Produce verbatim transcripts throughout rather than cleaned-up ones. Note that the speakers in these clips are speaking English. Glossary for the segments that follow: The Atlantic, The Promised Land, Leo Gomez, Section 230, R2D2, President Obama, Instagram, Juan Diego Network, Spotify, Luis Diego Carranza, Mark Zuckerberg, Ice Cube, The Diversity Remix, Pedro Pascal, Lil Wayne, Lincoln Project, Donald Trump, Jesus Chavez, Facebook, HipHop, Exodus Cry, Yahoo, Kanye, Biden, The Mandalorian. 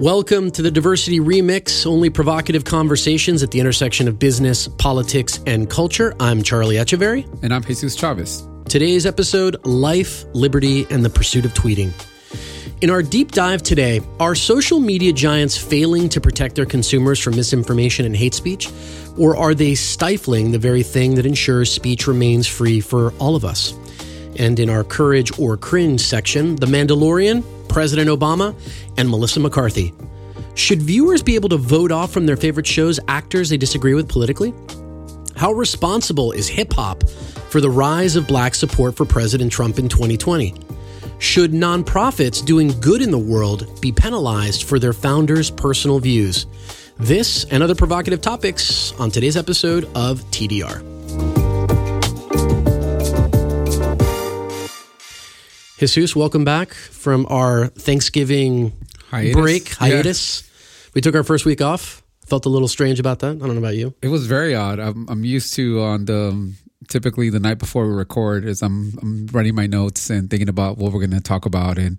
Welcome to the Diversity Remix, only provocative conversations at the intersection of business, politics, and culture. I'm Charlie Echeverry. And I'm Jesus Chavez. Today's episode, Life, Liberty, and the Pursuit of Tweeting. In our deep dive today, are social media giants failing to protect their consumers from misinformation and hate speech? Or are they stifling the very thing that ensures speech remains free for all of us? And in our Courage or Cringe section, The Mandalorian, President Obama, and Melissa McCarthy. Should viewers be able to vote off from their favorite shows actors they disagree with politically? How responsible is HipHop for the rise of black support for President Trump in twenty twenty? Should nonprofits doing good in the world be penalized for their founders' personal views? This and other provocative topics on today's episode of T D R. Jesus, welcome back from our Thanksgiving hiatus. break, hiatus. Yeah. We took our first week off. Felt a little strange about that. I don't know about you. It was very odd. I'm, I'm used to on the... Typically, the night before we record is I'm I'm writing my notes and thinking about what we're going to talk about. And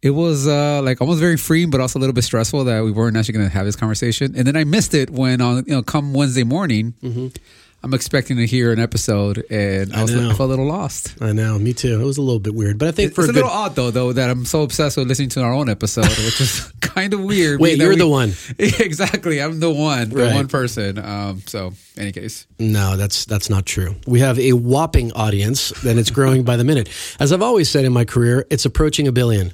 it was uh, like almost very freeing, but also a little bit stressful that we weren't actually going to have this conversation. And then I missed it when on you know come Wednesday morning, mm-hmm. I'm expecting to hear an episode, and I was I like, I felt a little lost. I know, me too. It was a little bit weird, but I think it, for it's a, a good... little odd though, though that I'm so obsessed with listening to our own episode, which is kind of weird. Wait, you're we... the one? Exactly, I'm the one, the right. one person. Um, so, any case, no, that's that's not true. We have a whopping audience, and it's growing by the minute. As I've always said in my career, it's approaching a billion.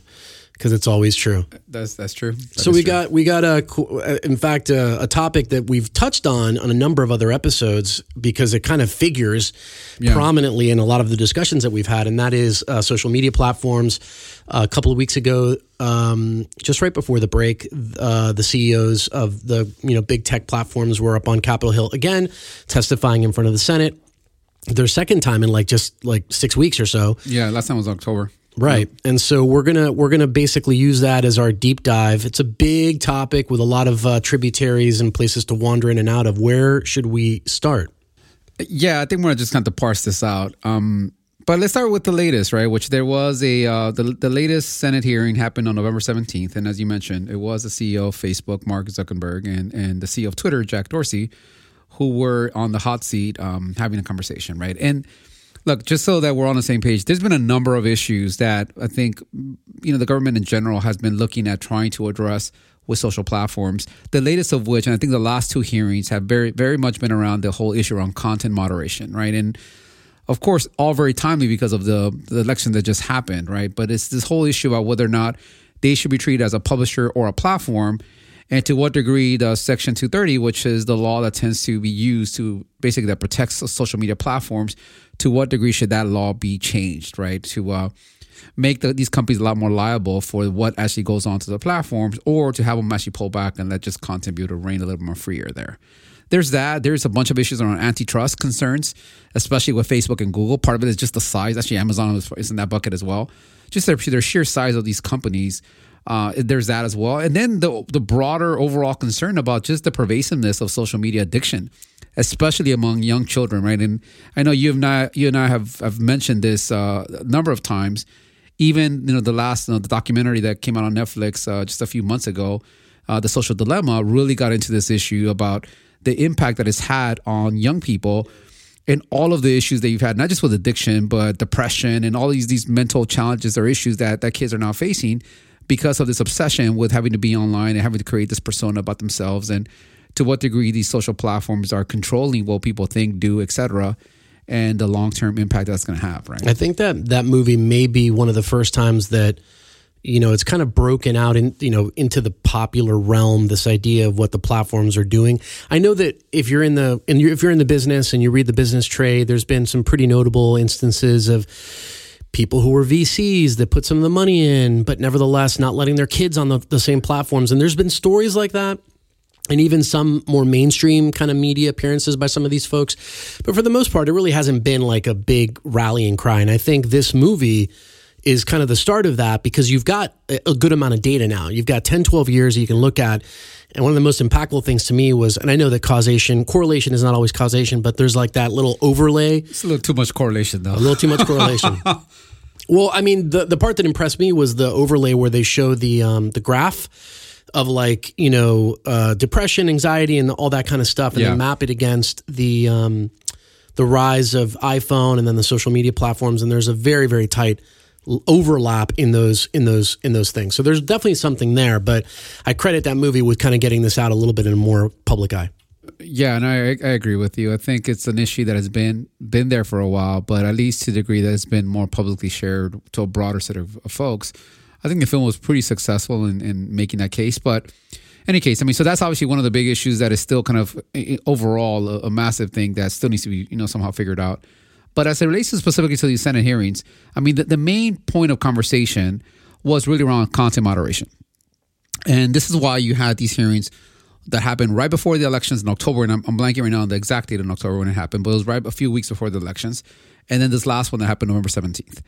Because it's always true. That's that's true. That so we true. got we got a in fact a, a topic that we've touched on on a number of other episodes because it kind of figures yeah. prominently in a lot of the discussions that we've had, and that is uh, social media platforms. Uh, a couple of weeks ago, um, just right before the break, uh, the C E Os of the you know big tech platforms were up on Capitol Hill again, testifying in front of the Senate. Their second time in like just like six weeks or so. Yeah, last time was October. Right. And so we're going to we're going to basically use that as our deep dive. It's a big topic with a lot of uh, tributaries and places to wander in and out of. Where should we start? Yeah, I think we're just going to parse this out. Um, but let's start with the latest, right? Which there was a uh, the, the latest Senate hearing happened on November seventeenth. And as you mentioned, it was the C E O of Facebook, Mark Zuckerberg, and, and the C E O of Twitter, Jack Dorsey, who were on the hot seat um, having a conversation, right? And look, just so that we're on the same page, there's been a number of issues that I think, you know, the government in general has been looking at trying to address with social platforms, the latest of which, and I think the last two hearings have very, very much been around the whole issue around content moderation, right? And of course, all very timely because of the, the election that just happened, right? But it's this whole issue about whether or not they should be treated as a publisher or a platform, and to what degree does Section two thirty, which is the law that tends to be used to basically that protects social media platforms, to what degree should that law be changed, right? To uh, make the, these companies a lot more liable for what actually goes on to the platforms, or to have them actually pull back and let just content be able to reign a little more freer there. There's that. There's a bunch of issues around antitrust concerns, especially with Facebook and Google. Part of it is just the size. Actually, Amazon is in that bucket as well. Just their, their sheer size of these companies. Uh, there's that as well. And then the the broader overall concern about just the pervasiveness of social media addiction, especially among young children, right? And I know you've not, you and I have, have mentioned this uh, a number of times. Even you know the last you know, the documentary that came out on Netflix uh, just a few months ago, uh, The Social Dilemma, really got into this issue about the impact that it's had on young people and all of the issues that you've had, not just with addiction, but depression and all these these mental challenges or issues that, that kids are now facing, because of this obsession with having to be online and having to create this persona about themselves, and to what degree these social platforms are controlling what people think, do, et cetera, and the long-term impact that's going to have, right? I think that that movie may be one of the first times that, you know, it's kind of broken out in, you know, into the popular realm, this idea of what the platforms are doing. I know that if you're in the, and if you're in the business and you read the business trade, there's been some pretty notable instances of people who were V Cs that put some of the money in, but nevertheless not letting their kids on the, the same platforms. And there's been stories like that, and even some more mainstream kind of media appearances by some of these folks. But for the most part, it really hasn't been like a big rallying cry. And I think this movie is kind of the start of that, because you've got a good amount of data now. You've got ten, twelve years that you can look at. And one of the most impactful things to me was, and I know that causation, correlation is not always causation, but there's like that little overlay. It's a little too much correlation, though. A little too much correlation. Well, I mean, the, the part that impressed me was the overlay where they show the um, the graph of like, you know, uh, depression, anxiety, and all that kind of stuff, and yeah. then map it against the um, the rise of iPhone and then the social media platforms. And there's a very, very tight overlap in those in those in those things. So there's definitely something there, but I credit that movie with kind of getting this out a little bit in a more public eye. Yeah, and I, I agree with you. I think it's an issue that has been been there for a while, but at least to the degree that it's been more publicly shared to a broader set of, of folks. I think the film was pretty successful in, in making that case. But in any case, I mean, so that's obviously one of the big issues that is still kind of overall a, a massive thing that still needs to be, you know, somehow figured out. But as it relates to specifically to these Senate hearings, I mean, the, the main point of conversation was really around content moderation. And this is why you had these hearings that happened right before the elections in October. And I'm, I'm blanking right now on the exact date in October when it happened, but it was right a few weeks before the elections. And then this last one that happened November seventeenth.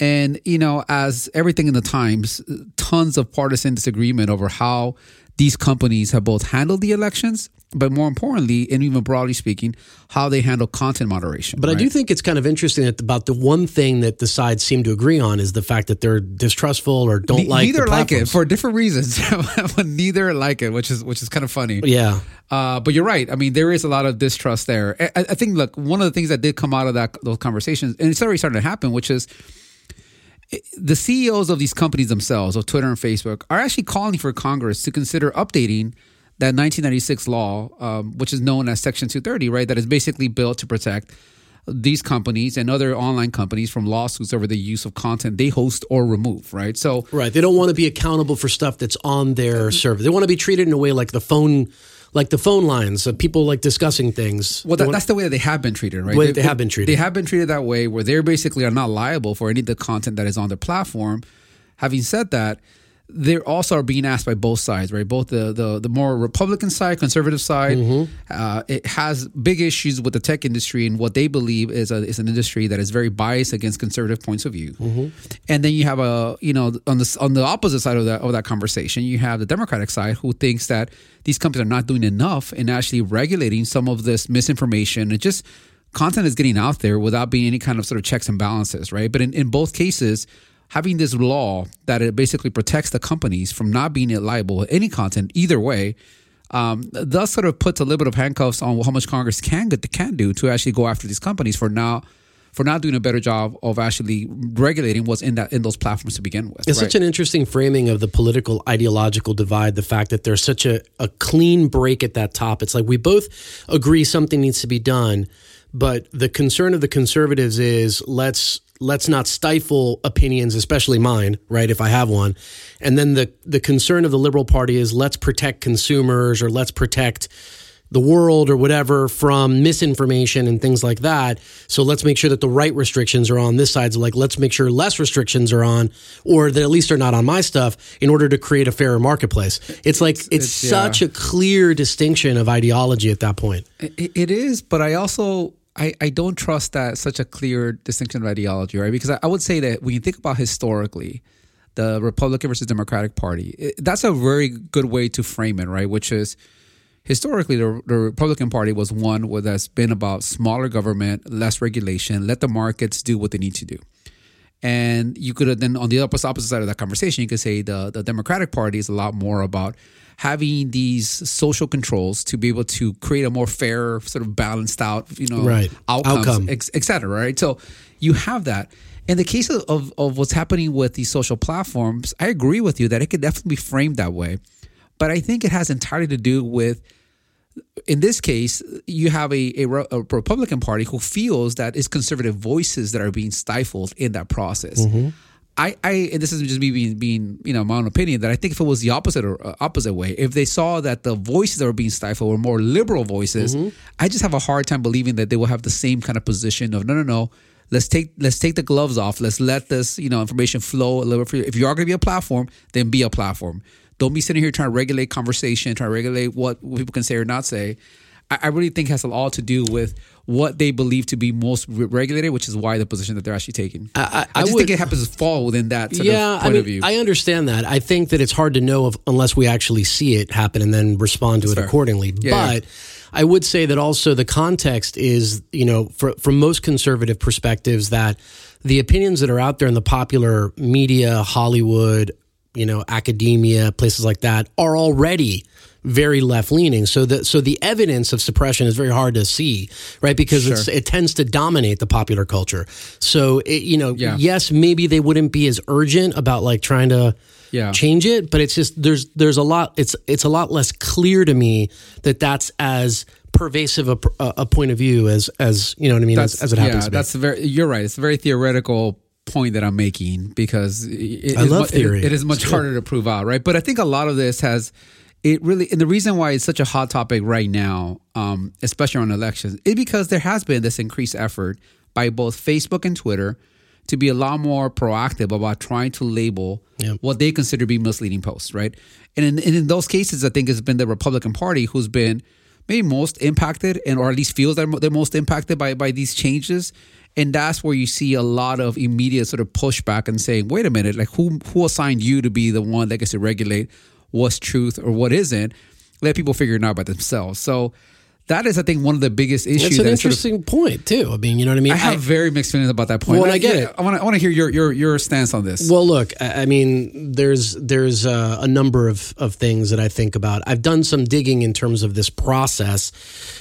And, you know, as everything in the Times, tons of partisan disagreement over how these companies have both handled the elections, but more importantly, and even broadly speaking, how they handle content moderation. But right? I do think it's kind of interesting that about the one thing that the sides seem to agree on is the fact that they're distrustful or don't ne- like neither the like it for different reasons. Neither like it, which is which is kind of funny. Yeah, uh, but you're right. I mean, there is a lot of distrust there. I, I think. Look, one of the things that did come out of that those conversations, and it's already starting to happen, which is. The C E Os of these companies themselves, of Twitter and Facebook, are actually calling for Congress to consider updating that nineteen ninety-six law, um, which is known as Section two thirty, right? That is basically built to protect these companies and other online companies from lawsuits over the use of content they host or remove, right? So, right. They don't want to be accountable for stuff that's on their server. They want to be treated in a way like the phone Like the phone lines of people like discussing things. Well, that, that's the way that they have been treated, right? They, they have been treated. They have been treated that way where they basically are not liable for any of the content that is on their platform. Having said that, they also are being asked by both sides, right? Both the the, the more Republican side, conservative side. Mm-hmm. Uh, it has big issues with the tech industry and what they believe is a, is an industry that is very biased against conservative points of view. Mm-hmm. And then you have a you know on the on the opposite side of that of that conversation, you have the Democratic side who thinks that these companies are not doing enough in actually regulating some of this misinformation and just content is getting out there without being any kind of sort of checks and balances, right? But in, in both cases, having this law that it basically protects the companies from not being liable with any content either way, um, thus sort of puts a little bit of handcuffs on how much Congress can can do to actually go after these companies for now. For not doing a better job of actually regulating what's in that in those platforms to begin with. It's right? Such an interesting framing of the political ideological divide, the fact that there's such a, a clean break at that top. It's like we both agree something needs to be done, but the concern of the conservatives is let's let's not stifle opinions, especially mine, right, if I have one. And then the the concern of the Liberal Party is let's protect consumers or let's protect the world or whatever from misinformation and things like that. So let's make sure that the right restrictions are on this side. So like, let's make sure less restrictions are on, or that at least are not on my stuff in order to create a fairer marketplace. It's like, it's, it's, it's such yeah. a clear distinction of ideology at that point. It, it is, but I also, I, I don't trust that such a clear distinction of ideology, right? Because I, I would say that when you think about historically, the Republican versus Democratic Party, it, that's a very good way to frame it, right? Which is, historically, the, the Republican Party was one where that's been about smaller government, less regulation, let the markets do what they need to do. And you could have then on the opposite side of that conversation, you could say the, the Democratic Party is a lot more about having these social controls to be able to create a more fair, sort of balanced out, you know, right. outcomes, Outcome. et, et cetera, right? So you have that. In the case of, of, of what's happening with these social platforms, I agree with you that it could definitely be framed that way. But I think it has entirely to do with, in this case, you have a, a, a Republican Party who feels that it's conservative voices that are being stifled in that process. Mm-hmm. I, I, and this is just me being, being, you know, my own opinion, that I think if it was the opposite or uh, opposite way, if they saw that the voices that were being stifled were more liberal voices, mm-hmm. I just have a hard time believing that they will have the same kind of position of no, no, no. Let's take let's take the gloves off. Let's let this, you know, information flow a little bit for you. If you are going to be a platform, then be a platform. Don't be sitting here trying to regulate conversation, trying to regulate what people can say or not say. I, I really think it has a lot to do with what they believe to be most regulated, which is why the position that they're actually taking. I, I, I just I would, think it happens to fall within that sort yeah, of point I mean, of view. I understand that. I think that it's hard to know if, unless we actually see it happen and then respond to That's it fair. accordingly. Yeah, but yeah. I would say that also the context is, you know, for, from most conservative perspectives, that the opinions that are out there in the popular media, Hollywood, you know, academia, places like that, are already very left-leaning. So the so the evidence of suppression is very hard to see, right? Because sure. it's, it tends to dominate the popular culture. So, it, you know, yeah. yes, maybe they wouldn't be as urgent about like trying to yeah. change it, but it's just there's there's a lot. It's it's a lot less clear to me that that's as pervasive a, a point of view as as you know what I mean as, as it happens. Yeah, to that's very. You're right. It's a very theoretical point that I'm making because it, I is, love theory. It, it is much it's harder cool. to prove out, right? But I think a lot of this has. It really, and the reason why it's such a hot topic right now, um, especially on elections, is because there has been this increased effort by both Facebook and Twitter to be a lot more proactive about trying to label yep. what they consider to be misleading posts, right? And in, and in those cases, I think it's been the Republican Party who's been maybe most impacted, and or at least feels that they're most impacted by by these changes. And that's where you see a lot of immediate sort of pushback and saying, wait a minute, like who who assigned you to be the one that gets to regulate what's truth or what isn't? Let people figure it out by themselves. So that is, I think, one of the biggest issues. It's an interesting sort of, point too. I mean, you know what I mean? I have I, very mixed feelings about that point. Well, I, I get yeah, it. I want to I want to hear your, your your stance on this. Well, look, I mean, there's there's a, a number of, of things that I think about. I've done some digging in terms of this process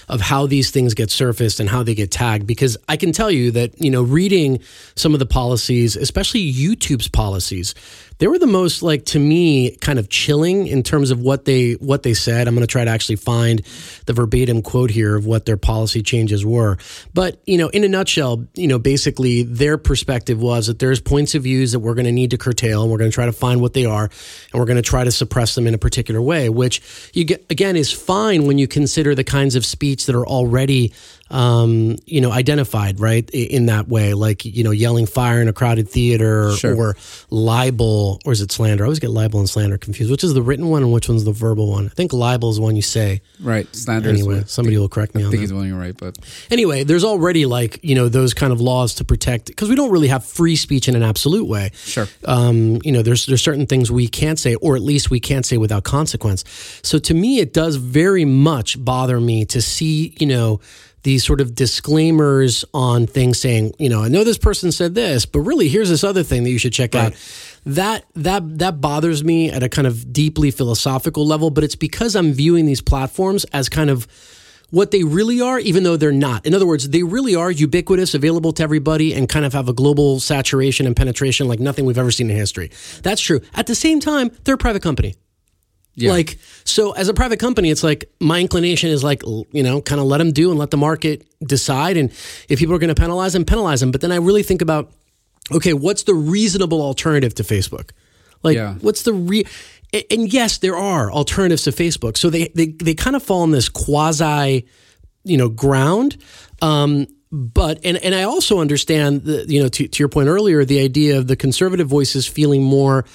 of how these things get surfaced and how they get tagged, because I can tell you that, you know, reading some of the policies, especially YouTube's policies, they were the most, like, to me, kind of chilling in terms of what they what they said. I'm going to try to actually find the verbatim quote here of what their policy changes were. But, you know, in a nutshell, you know, basically their perspective was that there's points of views that we're going to need to curtail, and we're going to try to find what they are, and we're going to try to suppress them in a particular way, which, you get, again, is fine when you consider the kinds of speech that are already Um, you know, identified, right, in that way, like, you know, yelling fire in a crowded theater sure. or libel, or is it slander? I always get libel and slander confused. Which is the written one and which one's the verbal one? I think libel is one you say. Right, slander anyway, is one. Anyway, somebody think, will correct me I on that. I think it's one you're right, but... Anyway, there's already, like, you know, those kind of laws to protect, because we don't really have free speech in an absolute way. Sure. Um, you know, there's, there's certain things we can't say, or at least we can't say without consequence. So to me, it does very much bother me to see, you know, these sort of disclaimers on things saying, you know, I know this person said this, but really here's this other thing that you should check right. out. That that that bothers me at a kind of deeply philosophical level, but it's because I'm viewing these platforms as kind of what they really are, even though they're not. In other words, they really are ubiquitous, available to everybody, and kind of have a global saturation and penetration like nothing we've ever seen in history. That's true. At the same time, they're a private company. Yeah. Like, so as a private company, it's like my inclination is like, you know, kind of let them do and let the market decide. And if people are going to penalize them, penalize them. But then I really think about, okay, what's the reasonable alternative to Facebook? Like, yeah. what's the re... And yes, there are alternatives to Facebook. So they, they, they kind of fall in this quasi, you know, ground. Um, but, and, and I also understand, the, you know, to, to your point earlier, the idea of the conservative voices feeling more...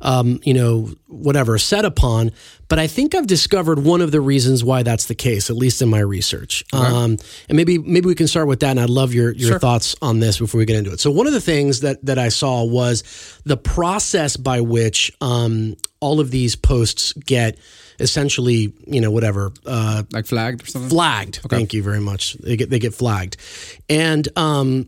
Um, you know, whatever, set upon. But I think I've discovered one of the reasons why that's the case, at least in my research. Okay. Um, and maybe maybe we can start with that, and I'd love your, your sure. thoughts on this before we get into it. So one of the things that, that I saw was the process by which um, all of these posts get essentially, you know, whatever. Uh, like flagged or something? Flagged. Okay. Thank you very much. They get, they get flagged. And... Um,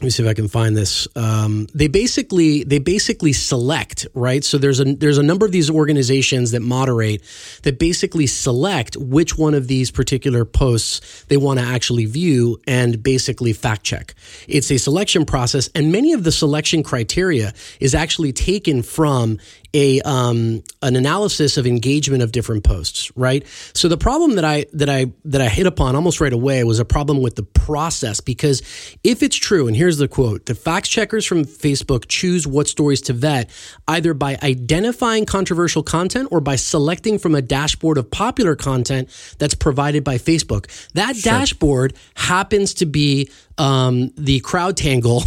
Let me see if I can find this. Um, they basically they basically select, right? So there's a there's a number of these organizations that moderate that basically select which one of these particular posts they want to actually view and basically fact check. It's a selection process, and many of the selection criteria is actually taken from a um, an analysis of engagement of different posts, right? So the problem that I that I that I hit upon almost right away was a problem with the process, because if it's true, and here Here's the quote. The fact checkers from Facebook choose what stories to vet, either by identifying controversial content or by selecting from a dashboard of popular content that's provided by Facebook. That sure. dashboard happens to be um, the CrowdTangle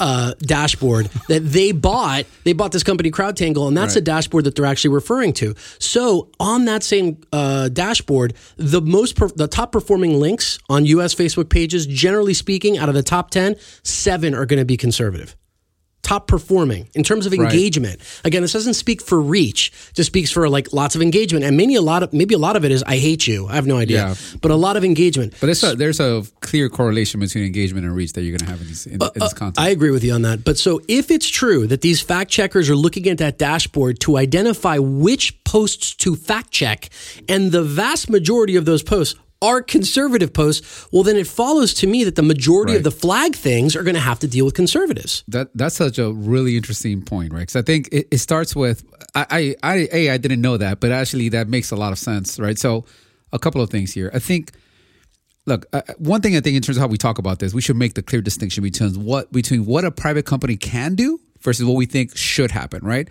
uh, dashboard that they bought. They bought this company CrowdTangle, and that's right. a dashboard that they're actually referring to. So on that same uh, dashboard, the most per- the top performing links on U S Facebook pages, generally speaking, out of the top ten, seven are going to be conservative. top performing in terms of engagement. Right. Again, this doesn't speak for reach; just speaks for like lots of engagement, and maybe a lot of maybe a lot of it is I hate you. I have no idea, yeah. but a lot of engagement. But it's a, there's a clear correlation between engagement and reach that you're going to have in, these, in, uh, in this content. I agree with you on that. But so if it's true that these fact checkers are looking at that dashboard to identify which posts to fact check, and the vast majority of those posts are conservative posts, well, then it follows to me that the majority right. of the flag things are going to have to deal with conservatives. That That's such a really interesting point, right? Because I think it, it starts with, I, I, I, A, I didn't know that, but actually that makes a lot of sense, right? So a couple of things here. I think, look, uh, one thing I think in terms of how we talk about this, we should make the clear distinction between what, between what a private company can do versus what we think should happen, right?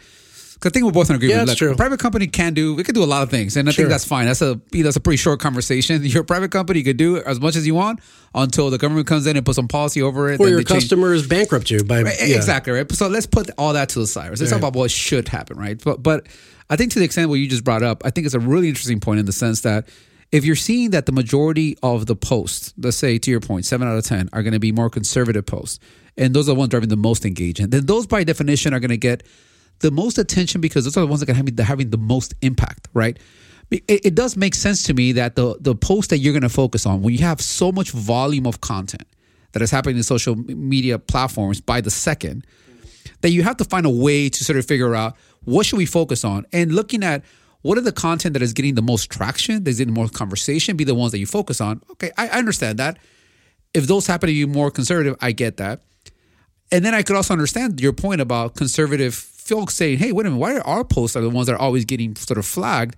I think we're both in agreement. Yeah, that's true. A private company can do, we can do a lot of things. And I sure. think that's fine. That's a that's a pretty short conversation. Your private company could do as much as you want until the government comes in and puts some policy over it. Or your customers change. bankrupt you. by right, yeah. Exactly, right? So let's put all that to the side. Let's right. talk about what should happen, right? But, but I think to the extent what you just brought up, I think it's a really interesting point in the sense that if you're seeing that the majority of the posts, let's say to your point, seven out of ten are going to be more conservative posts, and those are the ones driving the most engagement, then those by definition are going to get the most attention because those are the ones that are having the, having the most impact, right? It, it does make sense to me that the the post that you're going to focus on, when you have so much volume of content that is happening in social media platforms by the second, that you have to find a way to sort of figure out what should we focus on, and looking at what are the content that is getting the most traction, that's getting the most conversation, be the ones that you focus on. Okay, I, I understand that. If those happen to be more conservative, I get that. And then I could also understand your point about conservative folks saying, hey, wait a minute, why are our posts are the ones that are always getting sort of flagged?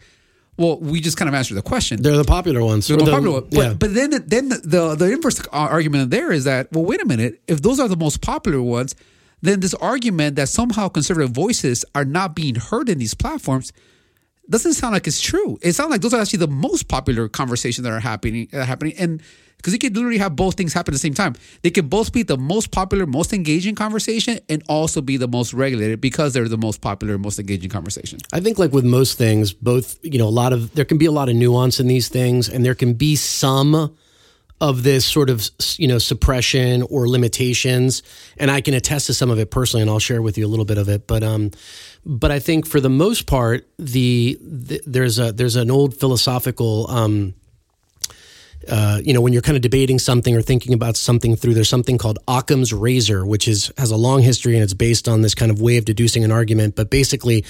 Well, we just kind of answered the question. They're the popular ones. They're the, the popular ones. Yeah. But, but then, then the, the, the inverse argument there is that, well, wait a minute, if those are the most popular ones, then this argument that somehow conservative voices are not being heard in these platforms doesn't sound like it's true. It sounds like those are actually the most popular conversations that are happening. Uh, happening. And because you could literally have both things happen at the same time. They could both be the most popular, most engaging conversation and also be the most regulated because they're the most popular, most engaging conversation. I think like with most things, both, you know, a lot of, there can be a lot of nuance in these things, and there can be some of this sort of, you know, suppression or limitations. And I can attest to some of it personally, and I'll share with you a little bit of it. But, um, but I think for the most part, the, the there's a, there's an old philosophical, um, Uh, you know, when you're kind of debating something or thinking about something through, there's something called Occam's razor, which is has a long history, and it's based on this kind of way of deducing an argument. But basically,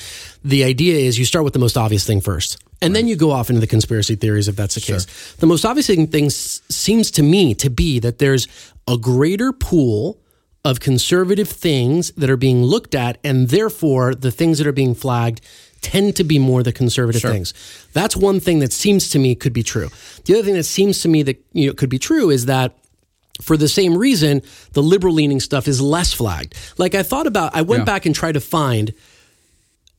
the idea is you start with the most obvious thing first, and right. then you go off into the conspiracy theories if that's the sure. case. The most obvious thing seems to me to be that there's a greater pool of conservative things that are being looked at, and therefore the things that are being flagged tend to be more the conservative sure. things. That's one thing that seems to me could be true. The other thing that seems to me that you know could be true is that for the same reason, the liberal-leaning stuff is less flagged. Like I thought about, I went yeah. back and tried to find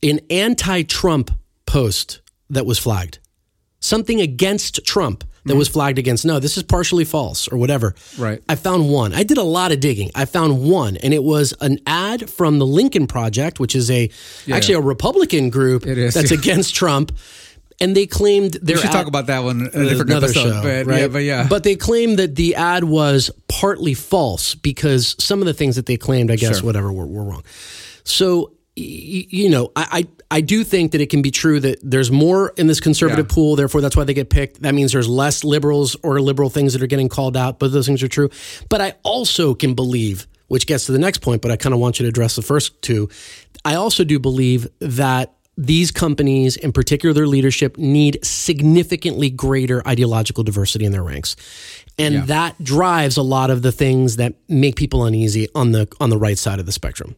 an anti-Trump post that was flagged. Something against Trump that mm-hmm. was flagged against. No, this is partially false or whatever. Right. I found one. I did a lot of digging. I found one, and it was an ad from the Lincoln Project, which is a yeah. actually a Republican group that's yeah. against Trump. And they claimed their we should ad, talk about that one in a different episode, show, but, right? yeah, but yeah, but they claimed that the ad was partly false because some of the things that they claimed, I guess, sure. whatever, were, were wrong. So you know, I, I I do think that it can be true that there's more in this conservative yeah. pool. Therefore, that's why they get picked. That means there's less liberals or liberal things that are getting called out. But those things are true. But I also can believe, which gets to the next point, but I kind of want you to address the first two. I also do believe that these companies, in particular their leadership, need significantly greater ideological diversity in their ranks. And yeah. that drives a lot of the things that make people uneasy on the on the right side of the spectrum.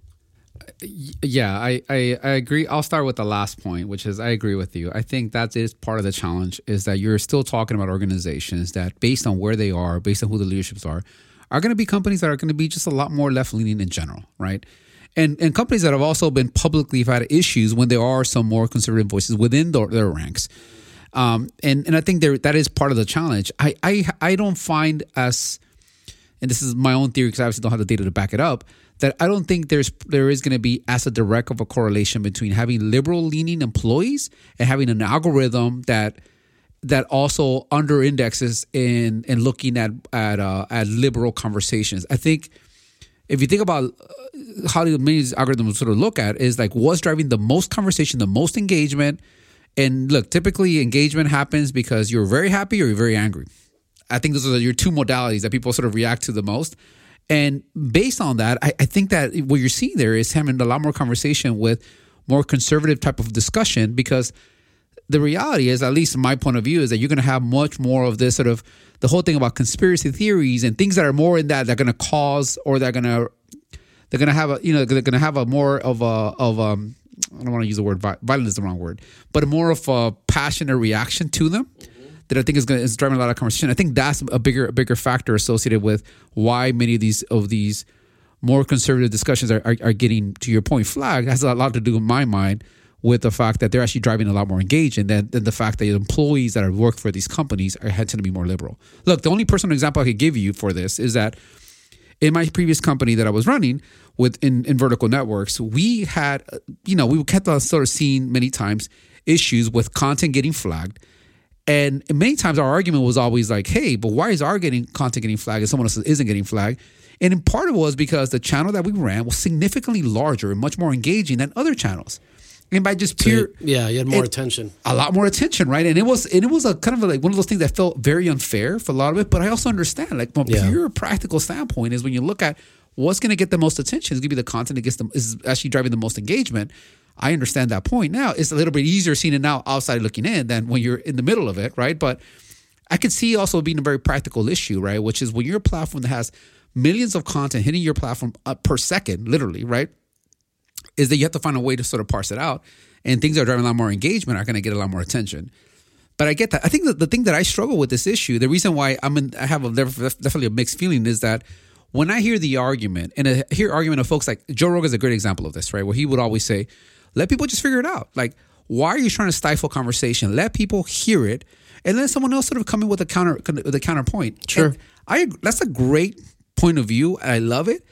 Yeah, I, I, I agree. I'll start with the last point, which is I agree with you. I think that is part of the challenge is that you're still talking about organizations that based on where they are, based on who the leaderships are, are going to be companies that are going to be just a lot more left-leaning in general, right? And and companies that have also been publicly had issues when there are some more conservative voices within the, their ranks. Um, and, and I think there that is part of the challenge. I, I, I don't find us, and this is my own theory because I obviously don't have the data to back it up, that I don't think there's there is going to be as a direct of a correlation between having liberal-leaning employees and having an algorithm that that also under-indexes in in looking at at, uh, at liberal conversations. I think if you think about Hollywood Minion's algorithm to sort of look at is like what's driving the most conversation, the most engagement. And look, typically engagement happens because you're very happy or you're very angry. I think those are your two modalities that people sort of react to the most. And based on that, I, I think that what you're seeing there is having a lot more conversation with more conservative type of discussion, because the reality is, at least my point of view, is that you're going to have much more of this sort of the whole thing about conspiracy theories and things that are more in that they're going to cause or they're going to they're going to have a you know they're going to have a more of a of um I don't want to use the word violent is the wrong word, but more of a passionate reaction to them. That I think is going to, is driving a lot of conversation. I think that's a bigger a bigger factor associated with why many of these of these more conservative discussions are, are, are getting, to your point, flagged. It has a lot to do, in my mind, with the fact that they're actually driving a lot more engaged, and then the fact that the employees that have worked for these companies are tend to be more liberal. Look, the only personal example I could give you for this is that in my previous company that I was running with in, in Vertical Networks, we had, you know, we kept on sort of seeing many times issues with content getting flagged. And many times our argument was always like, hey, but why is our getting content getting flagged and someone else isn't getting flagged? And in part of it was because the channel that we ran was significantly larger and much more engaging than other channels. And by just pure... So you, yeah, you had more it, attention. A lot more attention, right? And it was and it was a kind of like one of those things that felt very unfair for a lot of it. But I also understand, like, from a yeah. pure practical standpoint is when you look at what's going to get the most attention is going to be the content that gets the, is actually driving the most engagement. I understand that point now. It's a little bit easier seeing it now outside looking in than when you're in the middle of it, right? But I could see also being a very practical issue, right? Which is when you're a platform that has millions of content hitting your platform per second, literally, right? Is that you have to find a way to sort of parse it out. And things that are driving a lot more engagement are going to get a lot more attention. But I get that. I think that the thing that I struggle with this issue, the reason why I'm in, I have a, definitely a mixed feeling is that when I hear the argument, and I hear argument of folks like Joe Rogan is a great example of this, right? Where he would always say, let people just figure it out. Like, why are you trying to stifle conversation? Let people hear it, and let someone else sort of come in with a counter, with a counterpoint. Sure, and I. That's a great point of view. I love it.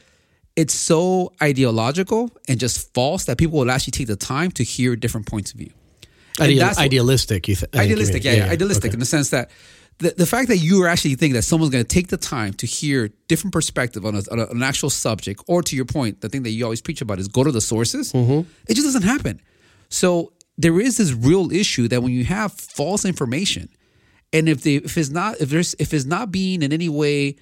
It's so ideological and just false that people will actually take the time to hear different points of view. Ideal, idealistic, you th- idealistic, you yeah, yeah, yeah, idealistic okay. In the sense that the, the fact that you are actually thinking that someone's going to take the time to hear different perspective on, a, on a, an actual subject, or to your point, the thing that you always preach about is go to the sources. Mm-hmm. It just doesn't happen. So there is this real issue that when you have false information, and if they, if it's not if there's if it's not being in any way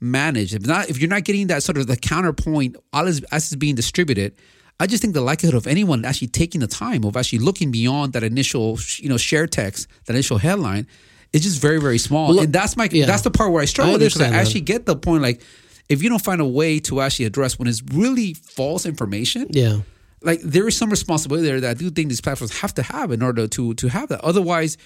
managed, if not if you're not getting that sort of the counterpoint as it's being distributed, I just think the likelihood of anyone actually taking the time of actually looking beyond that initial you know share text, that initial headline. It's just very, very small. Look, and that's my yeah. that's the part where I struggle with it, because I actually get the point, like, if you don't find a way to actually address when it's really false information, yeah, like, there is some responsibility there that I do think these platforms have to have in order to to have that. Otherwise,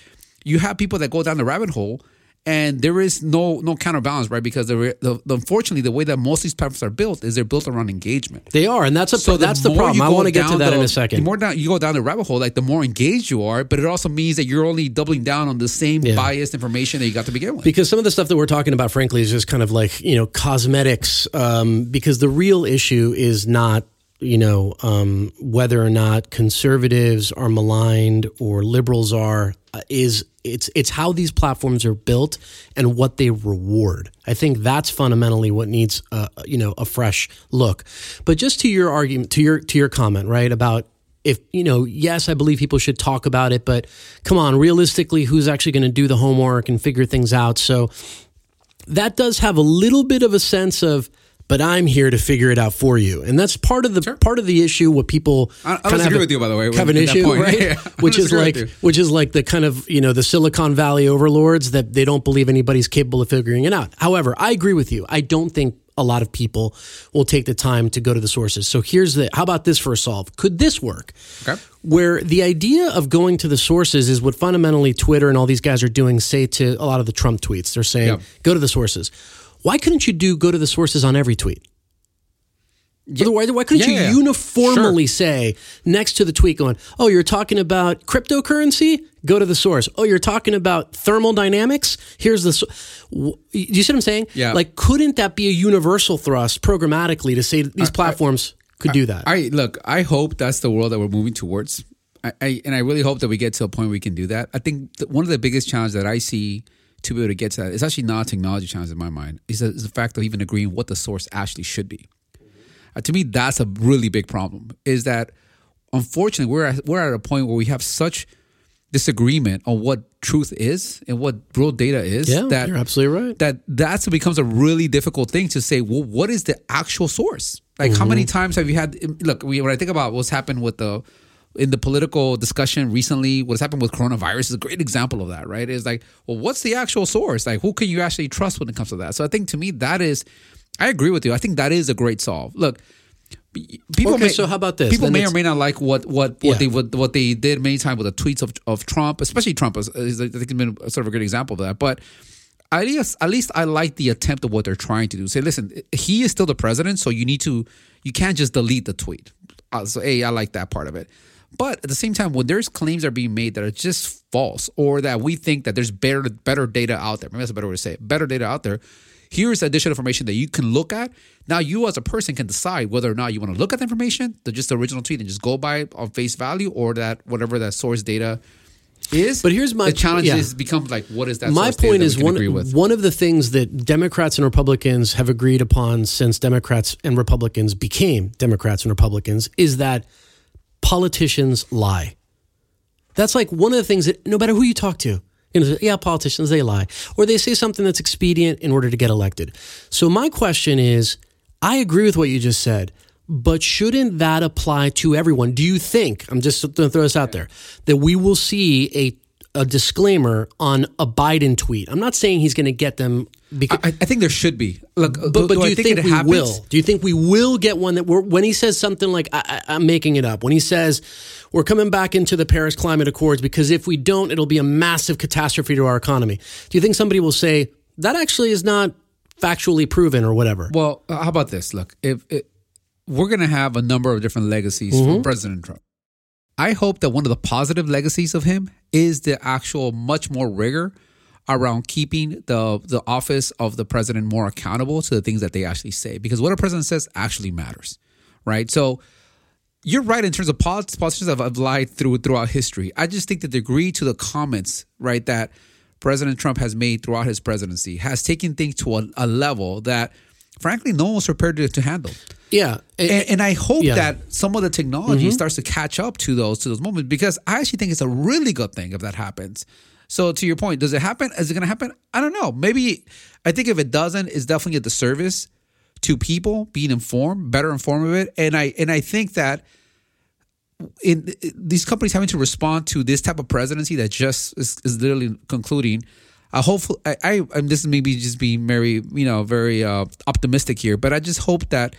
you have people that go down the rabbit hole and there is no no counterbalance, right? Because the, the, the, unfortunately, the way that most of these platforms are built is they're built around engagement. They are, and that's a, so that's the, the problem. I want to get to that the, in a second. The more down, you go down the rabbit hole, like, the more engaged you are, but it also means that you're only doubling down on the same yeah. biased information that you got to begin with. Because some of the stuff that we're talking about, frankly, is just kind of like, you know, cosmetics, um, because the real issue is not, you know, um, whether or not conservatives are maligned or liberals are, uh, is it's it's how these platforms are built and what they reward. I think that's fundamentally what needs, uh, you know, a fresh look. But just to your argument, to your to your comment, right, about if, you know, yes, I believe people should talk about it, but come on, realistically, who's actually going to do the homework and figure things out? So that does have a little bit of a sense of, but I'm here to figure it out for you. And that's part of the sure. part of the issue what people I, I disagree have, with you, by the way. Have an issue, point, right? Yeah. Which is like which is like the kind of, you know, the Silicon Valley overlords that they don't believe anybody's capable of figuring it out. However, I agree with you. I don't think a lot of people will take the time to go to the sources. So here's the, how about this for a solve? Could this work? Okay. Where the idea of going to the sources is what fundamentally Twitter and all these guys are doing, say, to a lot of the Trump tweets. They're saying, yeah. go to the sources. Why couldn't you do go to the sources on every tweet? Yeah. Why, why couldn't yeah, you yeah. uniformly sure. say next to the tweet going, oh, you're talking about cryptocurrency? Go to the source. Oh, you're talking about thermodynamics? Here's the... So- w- you see what I'm saying? Yeah. Like, couldn't that be a universal thrust programmatically to say that these I, platforms I, could I, do that? I Look, I hope that's the world that we're moving towards. I, I And I really hope that we get to a point where we can do that. I think that one of the biggest challenges that I see to be able to get to that, it's actually not a technology challenge in my mind. It's, a, it's the fact of even agreeing what the source actually should be. Uh, to me, that's a really big problem, is that unfortunately we're at, we're at a point where we have such disagreement on what truth is and what real data is. Yeah, that, you're absolutely right. That that's becomes a really difficult thing to say, well, what is the actual source? Like, mm-hmm. how many times have you had, look, we, when I think about what's happened with the, in the political discussion recently, what's happened with coronavirus is a great example of that, right? It's like, well, what's the actual source? Like, who can you actually trust when it comes to that? So I think to me, that is, I agree with you. I think that is a great solve. Look, people okay, may, so how about this? People then may or may not like what what, what yeah. they what, what they did many times with the tweets of, of Trump, especially Trump. Is, is, I think it's been sort of a good example of that. But at least, at least I like the attempt of what they're trying to do. Say, listen, he is still the president, so you need to, you can't just delete the tweet. Uh, so, hey, I like that part of it. But at the same time, when there's claims that are being made that are just false, or that we think that there's better better data out there, maybe that's a better way to say it, better data out there, here's additional information that you can look at. Now you as a person can decide whether or not you want to look at the information, the, just the original tweet, and just go by it on face value, or that whatever that source data is. But here's my the challenge yeah. is become like, what is that? My point is one, one of the things that Democrats and Republicans have agreed upon since Democrats and Republicans became Democrats and Republicans is that politicians lie. That's like one of the things that no matter who you talk to, you know, yeah, politicians, they lie. Or they say something that's expedient in order to get elected. So my question is, I agree with what you just said, but shouldn't that apply to everyone? Do you think, I'm just going to throw this out there, that we will see a a disclaimer on a Biden tweet? I'm not saying he's going to get them. Because, I, I think there should be. Look, but, but do, do you think, think we happens? will? Do you think we will get one that we're, when he says something like, I, I, I'm making it up, when he says, we're coming back into the Paris Climate Accords because if we don't, it'll be a massive catastrophe to our economy. Do you think somebody will say, that actually is not factually proven or whatever? Well, uh, how about this? Look, if, if we're going to have a number of different legacies mm-hmm. from President Trump. I hope that one of the positive legacies of him is the actual much more rigor around keeping the the office of the president more accountable to the things that they actually say. Because what a president says actually matters, right? So you're right in terms of polit- politicians have, have lied through, throughout history. I just think the degree to the comments, right, that President Trump has made throughout his presidency has taken things to a, a level that, frankly, no one's prepared to, to handle. Yeah, it, and, and I hope yeah. that some of the technology mm-hmm. starts to catch up to those to those moments, because I actually think it's a really good thing if that happens. So to your point, does it happen? Is it going to happen? I don't know. Maybe I think if it doesn't, it's definitely a disservice to people being informed, better informed of it. And I and I think that in, in these companies having to respond to this type of presidency that just is, is literally concluding. I hopefully, I, I and this is maybe just being very you know very uh, optimistic here, but I just hope that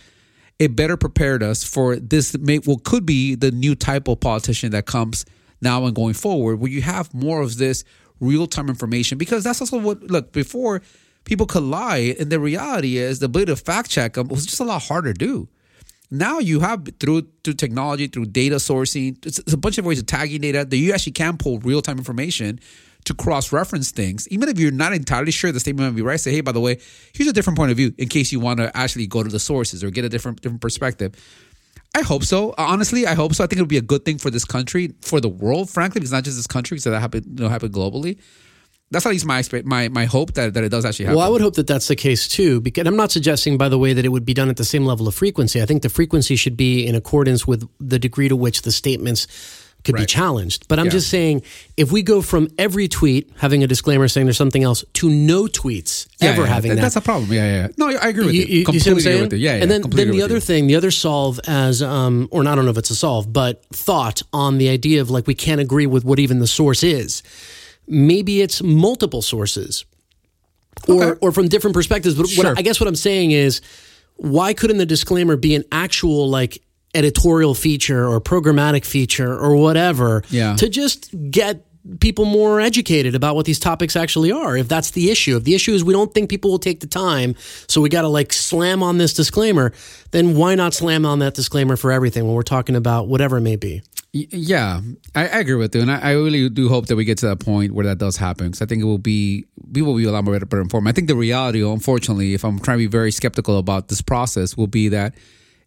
it better prepared us for this, may, well, could be the new type of politician that comes now and going forward, where you have more of this real-time information. Because that's also what, look, before people could lie, and the reality is the ability to fact-check them was just a lot harder to do. Now you have, through through technology, through data sourcing, it's, it's a bunch of ways of tagging data that you actually can pull real-time information to cross-reference things. Even if you're not entirely sure the statement might be right, say, hey, by the way, here's a different point of view in case you want to actually go to the sources or get a different different perspective. I hope so. Honestly, I hope so. I think it would be a good thing for this country, for the world, frankly, because not just this country, because that happened, you know, happened globally. That's at least my my my hope that, that it does actually happen. Well, I would hope that that's the case too, because I'm not suggesting, by the way, that it would be done at the same level of frequency. I think the frequency should be in accordance with the degree to which the statements could right. be challenged. But I'm yeah. just saying, if we go from every tweet having a disclaimer saying there's something else to no tweets yeah, ever yeah, having that, that. That's a problem. Yeah, yeah. No, I agree with you. you. you completely you agree with you. Yeah, yeah. And then, then the other you. thing, the other solve as, um, or I don't know if it's a solve, but thought on the idea of like, we can't agree with what even the source is. Maybe it's multiple sources or, okay. or from different perspectives. But sure. what I, I guess what I'm saying is, why couldn't the disclaimer be an actual like, editorial feature or programmatic feature or whatever yeah. to just get people more educated about what these topics actually are. If that's the issue, if the issue is we don't think people will take the time, so we got to like slam on this disclaimer, then why not slam on that disclaimer for everything when we're talking about whatever it may be? Yeah, I, I agree with you. And I, I really do hope that we get to that point where that does happen, because I think it will be, we will be a lot more better informed. I think the reality, unfortunately, if I'm trying to be very skeptical about this process, will be that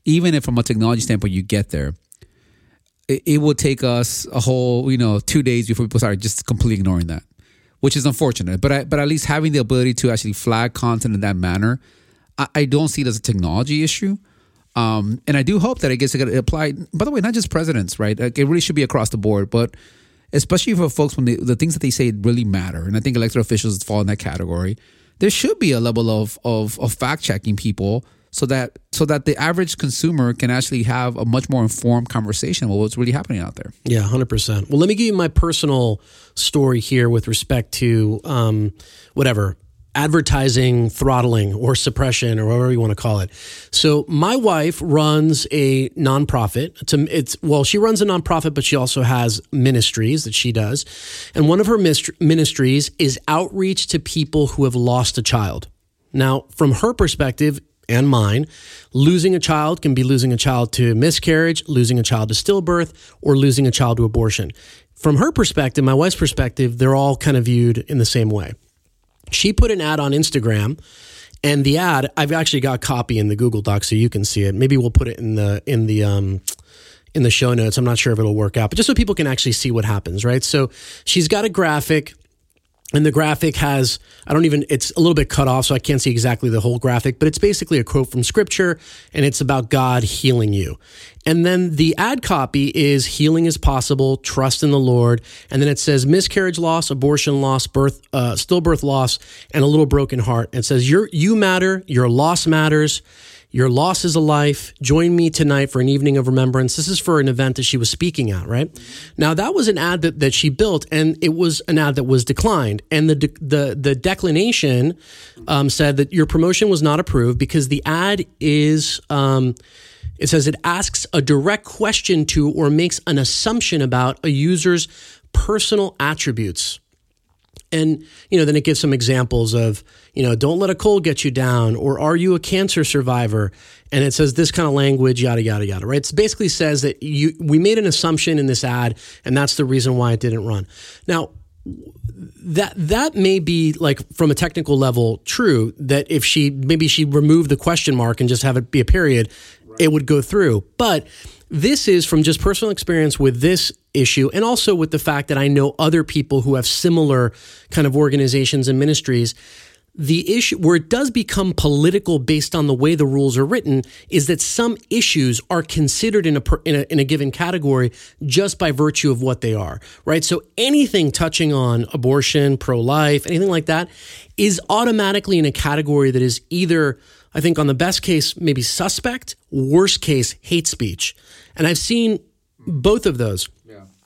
even if from a technology standpoint you get there, it, it will take us a whole, you know, two days before people start just completely ignoring that, which is unfortunate. But I, but at least having the ability to actually flag content in that manner, I, I don't see it as a technology issue. Um, and I do hope that it gets applied, by the way, not just presidents, right? Like, it really should be across the board, but especially for folks when they, the things that they say really matter. And I think elected officials fall in that category. There should be a level of, of, of fact checking people so that, so that the average consumer can actually have a much more informed conversation about what's really happening out there. Yeah, one hundred percent. Well, let me give you my personal story here with respect to um, whatever. advertising throttling or suppression or whatever you want to call it. So my wife runs a nonprofit. It's, a, it's well, she runs a nonprofit, but she also has ministries that she does. And one of her ministries is outreach to people who have lost a child. Now, from her perspective and mine, losing a child can be losing a child to miscarriage, losing a child to stillbirth, or losing a child to abortion. From her perspective, my wife's perspective, they're all kind of viewed in the same way. She put an ad on Instagram, and the ad, I've actually got copy in the Google Doc so you can see it. Maybe we'll put it in the in the um, in the show notes. I'm not sure if it'll work out, but just so people can actually see what happens, right? So she's got a graphic, and the graphic has, I don't even, it's a little bit cut off, so I can't see exactly the whole graphic, but it's basically a quote from scripture, and it's about God healing you. And then the ad copy is healing is possible, trust in the Lord. And then it says miscarriage loss, abortion loss, birth, uh, stillbirth loss, and a little broken heart. And it says, You're, you matter, your loss matters, your loss is a life. Join me tonight for an evening of remembrance. This is for an event that she was speaking at, right? Now, that was an ad that, that she built, and it was an ad that was declined. And the de- the, the declination um, said that your promotion was not approved because the ad is... Um, It says it asks a direct question to or makes an assumption about a user's personal attributes. And, you know, then it gives some examples of, you know, don't let a cold get you down, or are you a cancer survivor? And it says this kind of language, yada, yada, yada, right? It basically says that you we made an assumption in this ad, and that's the reason why it didn't run. Now, that that may be, like, from a technical level true, that if she, maybe she removed the question mark and just have it be a period, it would go through. But this is from just personal experience with this issue, and also with the fact that I know other people who have similar kind of organizations and ministries. The issue where it does become political based on the way the rules are written is that some issues are considered in a, in a in a given category just by virtue of what they are, right? So anything touching on abortion, pro-life, anything like that is automatically in a category that is either, I think, on the best case, maybe suspect, worst case, hate speech. And I've seen both of those.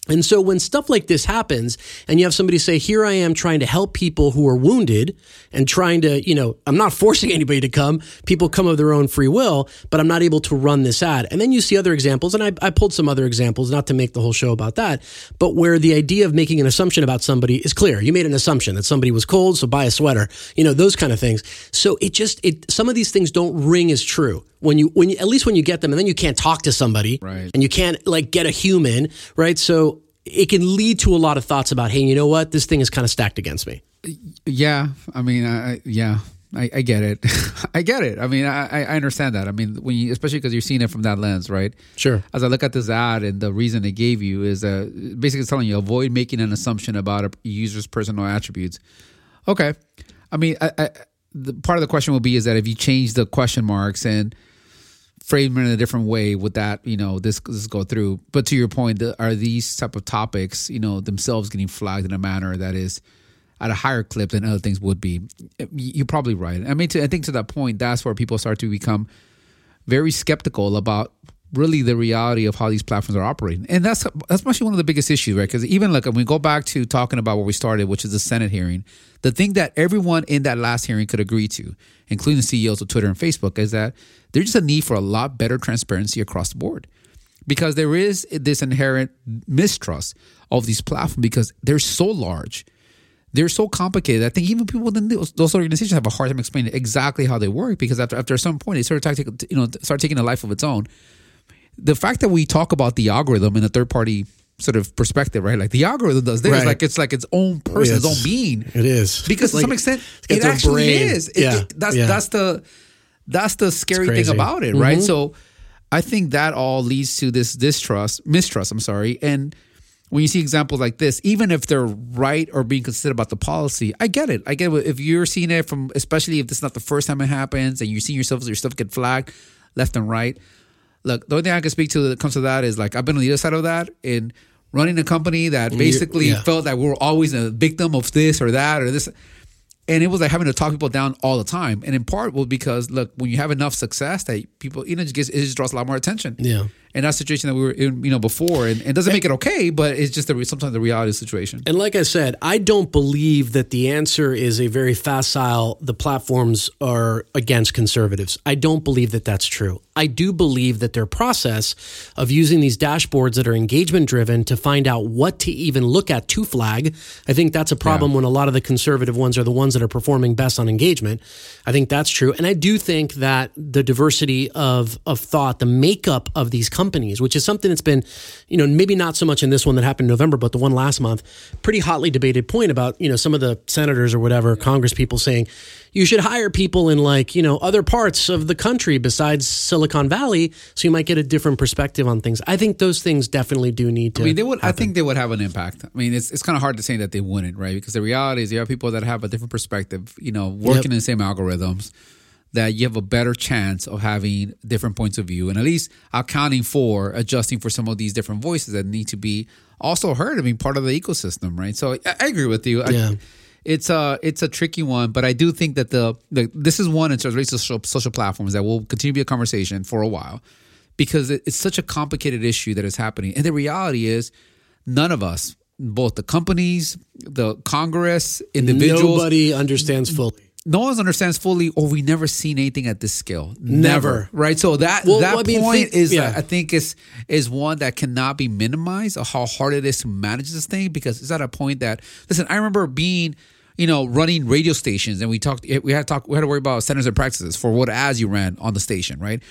And so when stuff like this happens and you have somebody say, here I am trying to help people who are wounded and trying to, you know, I'm not forcing anybody to come. People come of their own free will, but I'm not able to run this ad. And then you see other examples. And I, I pulled some other examples, not to make the whole show about that, but where the idea of making an assumption about somebody is clear. You made an assumption that somebody was cold, so buy a sweater, you know, those kind of things. So it just, it some of these things don't ring as true. When you, when you, at least when you get them, and then you can't talk to somebody, right? And you can't, like, get a human, right? So it can lead to a lot of thoughts about, hey, you know what? This thing is kind of stacked against me. Yeah. I mean, I, yeah, I, I get it. I get it. I mean, I, I understand that. I mean, when you, especially because you're seeing it from that lens, right? Sure. As I look at this ad, and the reason they gave you is uh, basically telling you avoid making an assumption about a user's personal attributes. Okay. I mean, I, I, the part of the question will be is that if you change the question marks and frame it in a different way, would that, you know, this, this go through? But to your point, the, are these type of topics, you know, themselves getting flagged in a manner that is at a higher clip than other things would be? You're probably right. I mean, to, I think to that point, that's where people start to become very skeptical about really the reality of how these platforms are operating. And that's that's actually one of the biggest issues, right? Because even, look, when we go back to talking about where we started, which is the Senate hearing, the thing that everyone in that last hearing could agree to, including the C E Os of Twitter and Facebook, is that there's just a need for a lot better transparency across the board, because there is this inherent mistrust of these platforms because they're so large. They're so complicated. I think even people within those organizations have a hard time explaining exactly how they work, because after after some point, they sort of take, you know, start taking a life of its own. The fact that we talk about the algorithm in a third-party sort of perspective, right? Like the algorithm does this, right. like it's like its own person, yes. its own being. It is, because like, to some extent, it actually brain. is. It, yeah. it, that's yeah. that's the that's the scary thing about it, right? Mm-hmm. So I think that all leads to this distrust, mistrust. I'm sorry, and when you see examples like this, even if they're right or being considered about the policy, I get it. I get it. If you're seeing it from, especially if this is not the first time it happens, and you're seeing yourself your stuff get flagged left and right. look, the only thing I can speak to that comes to that is like I've been on the other side of that and running a company that basically yeah. felt that we were always a victim of this or that or this. And it was like having to talk people down all the time. And in part was because, look, when you have enough success that people, you know, it just, it just draws a lot more attention. Yeah. And that's a situation that we were in, you know, before. And it doesn't make it okay, but it's just the, sometimes the reality of the situation. And like I said, I don't believe that the answer is a very facile, the platforms are against conservatives. I don't believe that that's true. I do believe that their process of using these dashboards that are engagement driven to find out what to even look at to flag, I think that's a problem yeah. when a lot of the conservative ones are the ones that are performing best on engagement. I think that's true. And I do think that the diversity of, of thought, the makeup of these companies, which is something that's been, you know, maybe not so much in this one that happened in November, but the one last month, pretty hotly debated point about, you know, some of the senators or whatever, Congress people saying, you should hire people in like, you know, other parts of the country besides Silicon Valley, so you might get a different perspective on things. I think those things definitely do need to I mean, they would. Happen. I think they would have an impact. I mean, it's it's kind of hard to say that they wouldn't, right? Because the reality is there are people that have a different perspective, you know, working yep. in the same algorithms, that you have a better chance of having different points of view and at least accounting for, adjusting for some of these different voices that need to be also heard. I mean, part of the ecosystem, right? So I, I agree with you. Yeah. I, It's a it's a tricky one, but I do think that the, the this is one in terms of social, social platforms that will continue to be a conversation for a while, because it, it's such a complicated issue that is happening. And the reality is, none of us, both the companies, the Congress, individuals, nobody understands fully. No one understands fully, or we never seen anything at this scale. Never, never. Right? So that well, that well, I mean, point think, is, yeah. uh, I think, is is one that cannot be minimized. Of how hard it is to manage this thing, because it's at a point that listen. I remember being, you know, running radio stations, and we talked. We had to talk. We had to worry about standards and practices for what ads you ran on the station, right?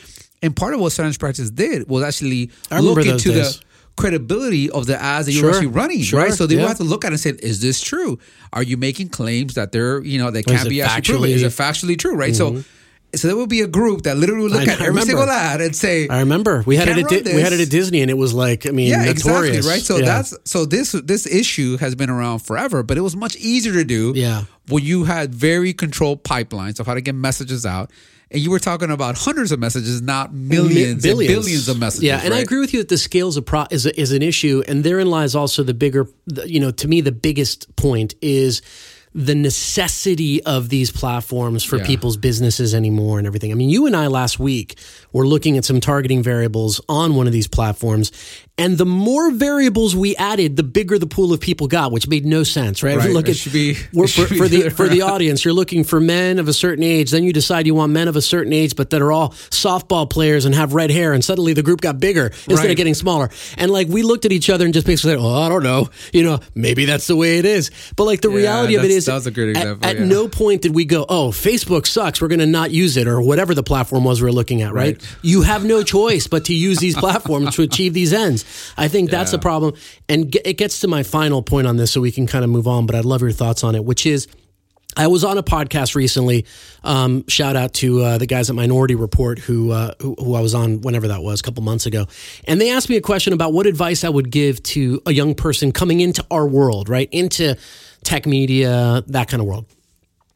And part of what standards and practices did was actually look into days. the credibility of the ads that sure. you're actually running, sure. right? So they yeah. will have to look at it and say, is this true? Are you making claims that they're, you know, that can't be actually proven? Is it factually true, right? Mm-hmm. So so there will be a group that literally would look I, at I every remember. single ad and say, I remember. We had it at Di- we had it at Disney and it was like, I mean, yeah, notorious. Exactly, right? So yeah. that's so this this issue has been around forever, but it was much easier to do yeah. when you had very controlled pipelines of how to get messages out. And you were talking about hundreds of messages, not millions, billions, and billions of messages. Yeah, and right? I agree with you that the scales of pro- is a, is an issue, and therein lies also the bigger, the, you know, to me the biggest point is the necessity of these platforms for yeah. people's businesses anymore and everything. I mean, you and I last week were looking at some targeting variables on one of these platforms, and the more variables we added, the bigger the pool of people got, which made no sense, right? right. If you look it at, should be, we're, it for, should be for the for the audience, you're looking for men of a certain age, then you decide you want men of a certain age, but that are all softball players and have red hair, and suddenly the group got bigger instead right. of getting smaller. And like we looked at each other and just basically said, "Oh, I don't know, you know, maybe that's the way it is." But like the yeah, reality of it is, that was a good example. At, at yeah. no point did we go, "Oh, Facebook sucks, we're going to not use it," or whatever the platform was we we're looking at. Right? right? You have no choice but to use these platforms to achieve these ends. I think that's yeah. the problem. And it gets to my final point on this so we can kind of move on, but I'd love your thoughts on it, which is I was on a podcast recently. Um, shout out to uh, the guys at Minority Report who, uh, who who I was on whenever that was, a couple months ago. And they asked me a question about what advice I would give to a young person coming into our world, right? Into tech media, that kind of world.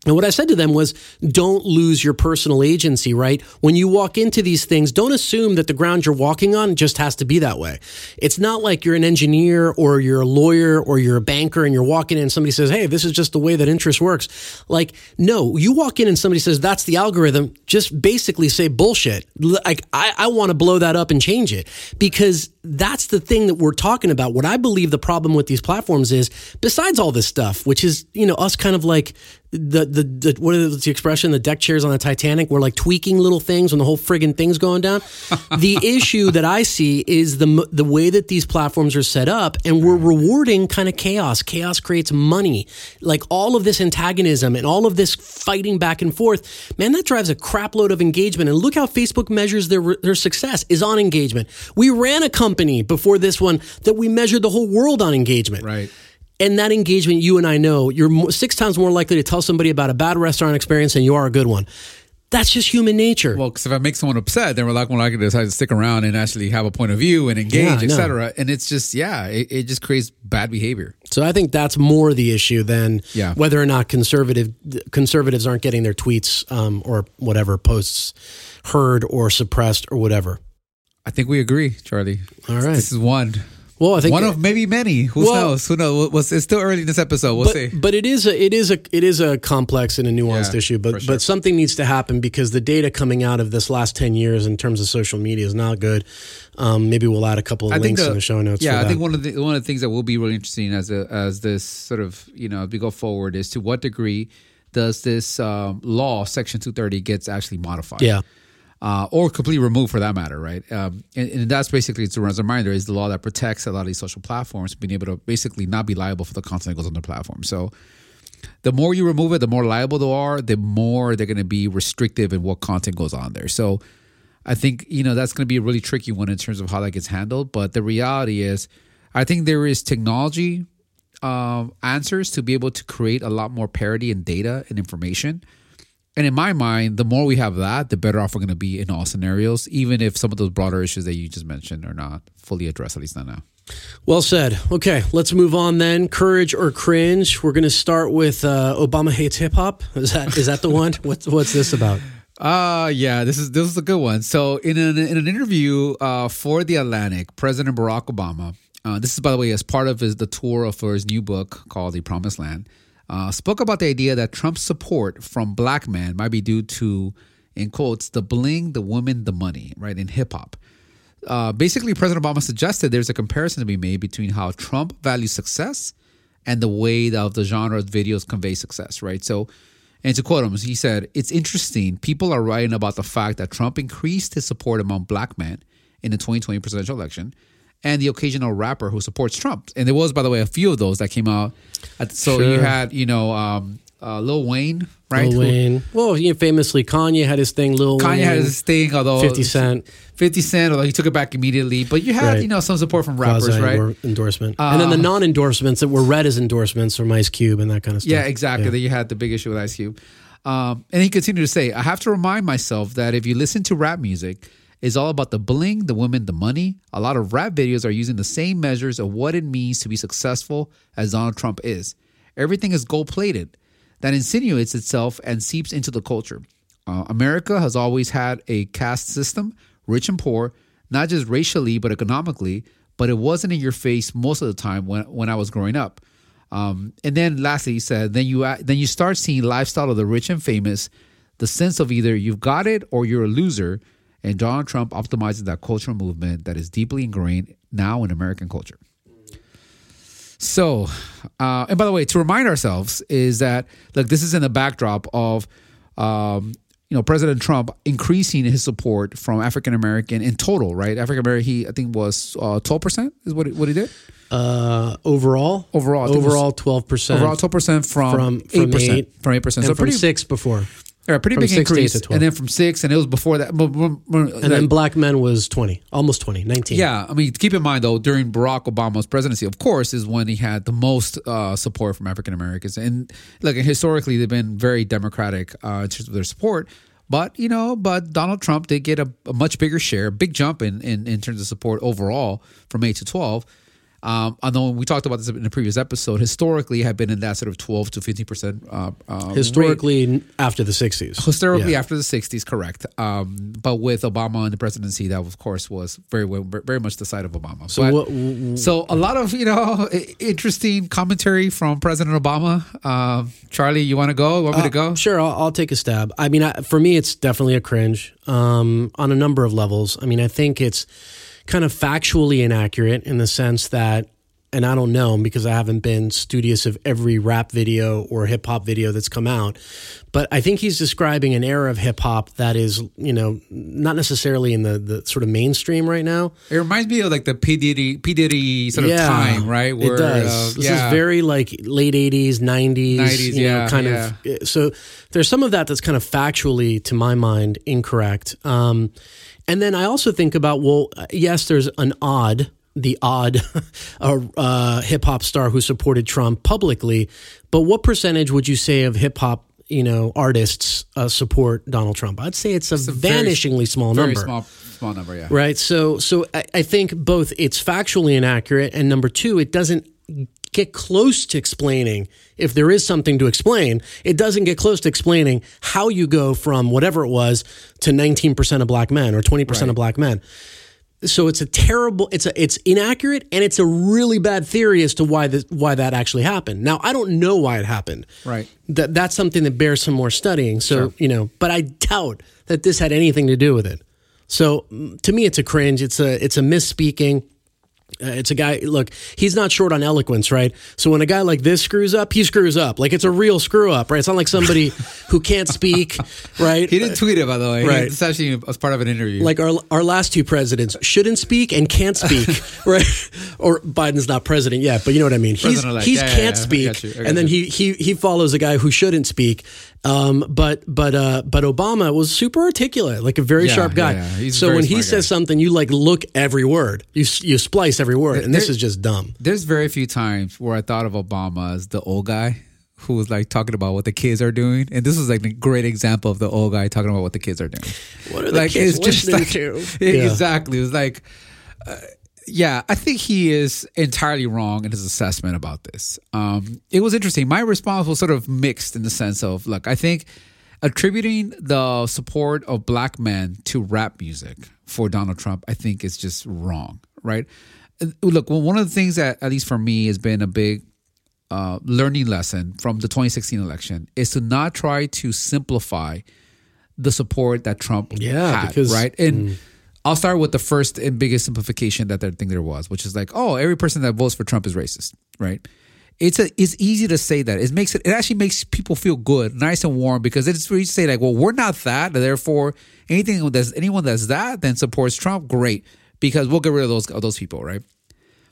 And what I said to them was, don't lose your personal agency, right? When you walk into these things, don't assume that the ground you're walking on just has to be that way. It's not like you're an engineer or you're a lawyer or you're a banker and you're walking in and somebody says, hey, this is just the way that interest works. Like, no, you walk in and somebody says, that's the algorithm. Just basically say bullshit. Like, I, I want to blow that up and change it, because that's the thing that we're talking about. What I believe the problem with these platforms is, besides all this stuff, which is, you know, us kind of like, The, the the what is the expression? The deck chairs on the Titanic were like tweaking little things when the whole friggin' thing's going down. The issue that I see is the the way that these platforms are set up, and we're rewarding kind of chaos. Chaos creates money. Like all of this antagonism and all of this fighting back and forth, man, that drives a crap load of engagement. And look how Facebook measures their their success is on engagement. We ran a company before this one that we measured the whole world on engagement. Right. And that engagement, you and I know, you're six times more likely to tell somebody about a bad restaurant experience than you are a good one. That's just human nature. Well, because if I make someone upset, then we're like, well, I can decide to stick around and actually have a point of view and engage, yeah, et cetera. No. And it's just, yeah, it, it just creates bad behavior. So I think that's more the issue than yeah. whether or not conservative conservatives aren't getting their tweets um, or whatever posts heard or suppressed or whatever. I think we agree, Charlie. All right. This is one. Well, I think one of maybe many. Who well, knows? Who knows? It's still early in this episode. We'll but, see. But it is a it is a it is a complex and a nuanced yeah, issue. But sure. but something needs to happen because the data coming out of this last ten years in terms of social media is not good. Um, maybe we'll add a couple of I links the, in the show notes. Yeah, for that. I think one of the one of the things that will be really interesting as a, as this sort of you know as we go forward is to what degree does this um, law Section two thirty gets actually modified? Yeah. Uh, or completely removed for that matter, right? Um, and, and that's basically, it's a reminder, is the law that protects a lot of these social platforms being able to basically not be liable for the content that goes on their platform. So the more you remove it, the more liable they are, the more they're going to be restrictive in what content goes on there. So I think, you know, that's going to be a really tricky one in terms of how that gets handled. But the reality is, I think there is technology uh, answers to be able to create a lot more parity in data and information. And in my mind, the more we have that, the better off we're going to be in all scenarios, even if some of those broader issues that you just mentioned are not fully addressed, at least not now. Well said. Okay, let's move on then. Courage or cringe? We're going to start with uh, Obama hates hip hop. Is that is that the one? What's what's this about? Uh yeah, this is this is a good one. So in an in an interview uh, for The Atlantic, President Barack Obama, uh, this is by the way as part of his the tour for his new book called The Promised Land. Uh, spoke about the idea that Trump's support from black men might be due to, in quotes, the bling, the woman, the money, right, in hip-hop. Uh, basically, President Obama suggested there's a comparison to be made between how Trump values success and the way that the genre of videos convey success, right? So, and to quote him, he said, "It's interesting. People are writing about the fact that Trump increased his support among black men in the twenty twenty presidential election, and the occasional rapper who supports Trump." And there was, by the way, a few of those that came out. So sure. you had, you know, um, uh, Lil Wayne, right? Lil Wayne. Who, well, you know, famously, Kanye had his thing, Lil Kanye Wayne. Kanye had his thing, although... fifty Cent. fifty Cent, although he took it back immediately. But you had, right. you know, some support from rappers, Quasi right? Endor- endorsement. Uh, and then the non-endorsements that were read as endorsements from Ice Cube and that kind of stuff. Yeah, exactly. Yeah. Then you had the big issue with Ice Cube. Um, and he continued to say, "I have to remind myself that if you listen to rap music... it's all about the bling, the women, the money. A lot of rap videos are using the same measures of what it means to be successful as Donald Trump is. Everything is gold-plated. That insinuates itself and seeps into the culture. Uh, America has always had a caste system, rich and poor, not just racially but economically, but it wasn't in your face most of the time when, when I was growing up." Um, and then lastly, he said, then you, then you start seeing lifestyle of the rich and famous, the sense of either you've got it or you're a loser. And Donald Trump optimizes that cultural movement that is deeply ingrained now in American culture. So, uh, and by the way, to remind ourselves is that, look, this is in the backdrop of, um, you know, President Trump increasing his support from African-American in total, right? African-American, he, I think, was uh, twelve percent is what, what he did? Uh, overall? Overall. Overall, twelve percent. Overall, twelve percent from, from, from eight percent. Eight, from eight percent. And so from pretty, six before. Yeah, pretty from big increase, and then from six, and it was before that. And then black men was twenty, almost twenty, nineteen. Yeah, I mean, keep in mind though, during Barack Obama's presidency, of course, is when he had the most uh, support from African Americans. And look, historically, they've been very democratic uh, in terms of their support. But you know, but Donald Trump did get a, a much bigger share, big jump in, in in terms of support overall from eight to twelve. Um, although we talked about this in the previous episode, historically had been in that sort of twelve to fifteen percent. Uh, um, historically, rate. after the sixties. Historically, yeah. after the sixties, correct. Um, but with Obama and the presidency, that of course was very, very much the side of Obama. So, but, what, so a lot of you know interesting commentary from President Obama. Uh, Charlie, you want to go? Want me uh, to go? Sure, I'll, I'll take a stab. I mean, I, for me, it's definitely a cringe um, on a number of levels. I mean, I think it's kind of factually inaccurate in the sense that, and I don't know because I haven't been studious of every rap video or hip hop video that's come out, but I think he's describing an era of hip hop that is, you know, not necessarily in the, the sort of mainstream right now. It reminds me of like the P. Diddy, P. Diddy sort yeah, of time, right? Where, it does. Uh, this yeah. is very like late eighties, nineties, nineties you know, yeah, kind yeah. of. So there's some of that that's kind of factually, to my mind, incorrect. Um, and then I also think about, well, yes, there's an odd, the odd uh, uh, hip-hop star who supported Trump publicly, but what percentage would you say of hip-hop you know, artists uh, support Donald Trump? I'd say it's a, it's a vanishingly very, small very number. Very small, small number, yeah. Right, so so I, I think both it's factually inaccurate, and number two, it doesn't get close to explaining, if there is something to explain, it doesn't get close to explaining how you go from whatever it was to nineteen percent of black men or twenty percent right. of black men. So it's a terrible, it's a, it's inaccurate, and it's a really bad theory as to why this, why that actually happened. Now, I don't know why it happened. Right. That that's something that bears some more studying. So, sure. you know, but I doubt that this had anything to do with it. So to me, it's a cringe. It's a, it's a misspeaking. Uh, it's a guy, look, he's not short on eloquence, right? So when a guy like this screws up, he screws up. Like, it's a real screw up, right? It's not like somebody who can't speak, right? He didn't tweet it, by the way. Right. It's actually as part of an interview. Like our our last two presidents shouldn't speak and can't speak, right? Or Biden's not president yet, but you know what I mean. He's, he's yeah, can't yeah, yeah. speak, and then he, he he follows a guy who shouldn't speak. Um, but but uh, but Obama was super articulate, like a very yeah, sharp guy. Yeah, yeah. So when he guy. says something, you like look every word, you you splice every word, there, and this there, is just dumb. There's very few times where I thought of Obama as the old guy who was like talking about what the kids are doing, and this was like a great example of the old guy talking about what the kids are doing. What are the like, kids it's just like, to? Yeah. Exactly, it was like. Uh, Yeah, I think he is entirely wrong in his assessment about this. Um, it was interesting. My response was sort of mixed in the sense of, look, I think attributing the support of black men to rap music for Donald Trump, I think is just wrong, right? Look, well, one of the things that, at least for me, has been a big uh, learning lesson from the twenty sixteen election is to not try to simplify the support that Trump yeah, had, because, right? And mm. I'll start with the first and biggest simplification that I think there was, which is like, oh, every person that votes for Trump is racist, right? It's a, it's easy to say that. It makes it, it actually makes people feel good, nice and warm, because it's easy to say like, well, we're not that, therefore anything that's anyone that's that then supports Trump, great, because we'll get rid of those of those people, right?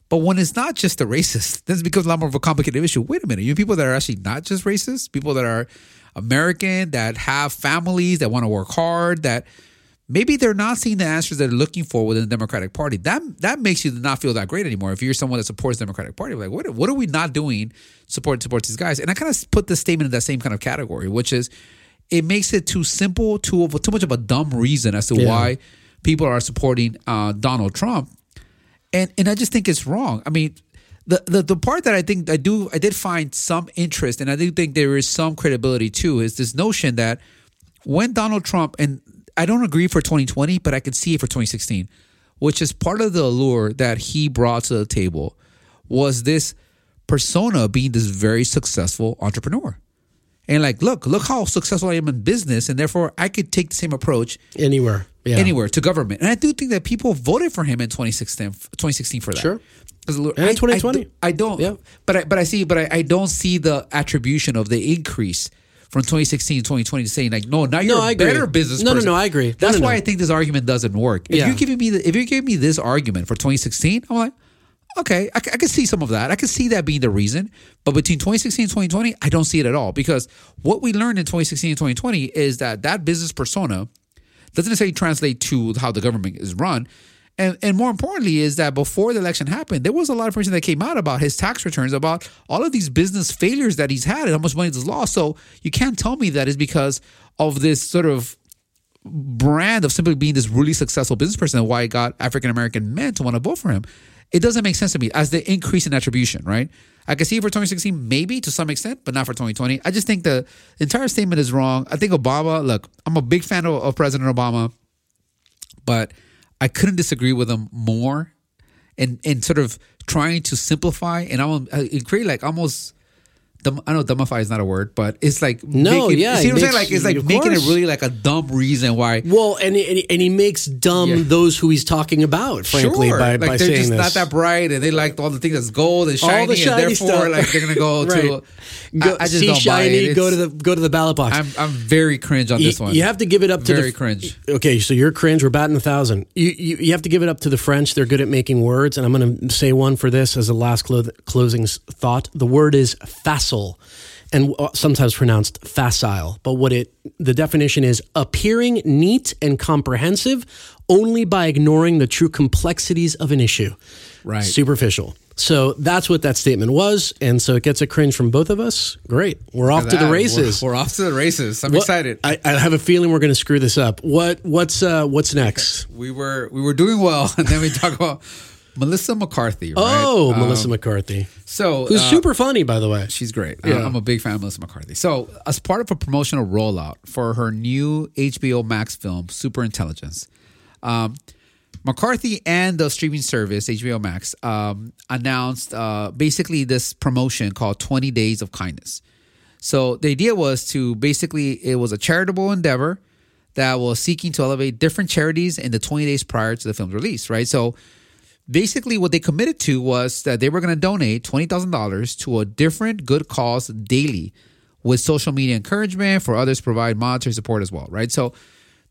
But when it's not just the racist, this becomes a lot more of a complicated issue. Wait a minute, you have people that are actually not just racist, people that are American, that have families, that want to work hard, that. Maybe they're not seeing the answers they're looking for within the Democratic Party. That that makes you not feel that great anymore. If you're someone that supports the Democratic Party, like what what are we not doing? Support supports these guys, and I kind of put this statement in that same kind of category, which is it makes it too simple, too too much of a dumb reason as to yeah. why people are supporting uh, Donald Trump, and and I just think it's wrong. I mean, the, the the part that I think I do I did find some interest, and I do think there is some credibility too, is this notion that when Donald Trump and I don't agree for twenty twenty, but I can see it for twenty sixteen, which is part of the allure that he brought to the table was this persona of being this very successful entrepreneur. And like, look, look how successful I am in business, and therefore I could take the same approach anywhere, yeah. anywhere to government. And I do think that people voted for him in twenty sixteen for that. Sure. And I, twenty twenty. I, I don't, yeah. but I, but I see, but I, I don't see the attribution of the increase from twenty sixteen to twenty twenty, saying like, no, now you're no, a better business no, person. No, no, no, I agree. That's no, no, why no. I think this argument doesn't work. If yeah. you're giving me the, if you're giving me this argument for twenty sixteen, I'm like, okay, I, I can see some of that. I can see that being the reason. But between twenty sixteen and twenty twenty, I don't see it at all, because what we learned in twenty sixteen and twenty twenty is that that business persona doesn't necessarily translate to how the government is run. And and more importantly is that before the election happened, there was a lot of information that came out about his tax returns, about all of these business failures that he's had and how much money he's lost. So you can't tell me that is because of this sort of brand of simply being this really successful business person and why it got African-American men to want to vote for him. It doesn't make sense to me as the increase in attribution, right? I can see for twenty sixteen maybe to some extent, but not for twenty twenty. I just think the entire statement is wrong. I think Obama, look, I'm a big fan of, of President Obama, but I couldn't disagree with him more, and and sort of trying to simplify and I'm create like almost. Dumb, I know dumbify is not a word, but it's like no, making, yeah, see what I'm saying? Like it's like making course. it really like a dumb reason why. Well, and and, and he makes dumb yeah. those who he's talking about, frankly, sure. by, like by saying this. They're just not that bright, and they like all the things that's gold and shiny, all the shiny and therefore stuff. like they're gonna go right. to go, I, I just see don't shiny. Buy it. Go to the go to the ballot box. I'm I'm very cringe on you, this one. You have to give it up to very the, cringe. Okay, so you're cringe. We're batting a thousand. You, you you have to give it up to the French. They're good at making words, and I'm gonna say one for this as a last clo- closing thought. The word is facile. And sometimes pronounced facile, but what it the definition is appearing neat and comprehensive only by ignoring the true complexities of an issue. Right. Superficial. So that's what that statement was, and so it gets a cringe from both of us. Great, we're off to the races. We're, we're off to the races. I'm what, excited. I, I have a feeling we're going to screw this up. What what's uh, what's next? We were we were doing well, and then we talk about. Melissa McCarthy, right? Oh, um, Melissa McCarthy. So, who's uh, super funny, by the way. She's great. Yeah. I'm a big fan of Melissa McCarthy. So, as part of a promotional rollout for her new H B O Max film, Superintelligence, um, McCarthy and the streaming service, H B O Max, um, announced uh, basically this promotion called twenty days of Kindness. So the idea was to basically, it was a charitable endeavor that was seeking to elevate different charities in the twenty days prior to the film's release, right? So basically what they committed to was that they were going to donate twenty thousand dollars to a different good cause daily with social media encouragement for others, provide monetary support as well, right? So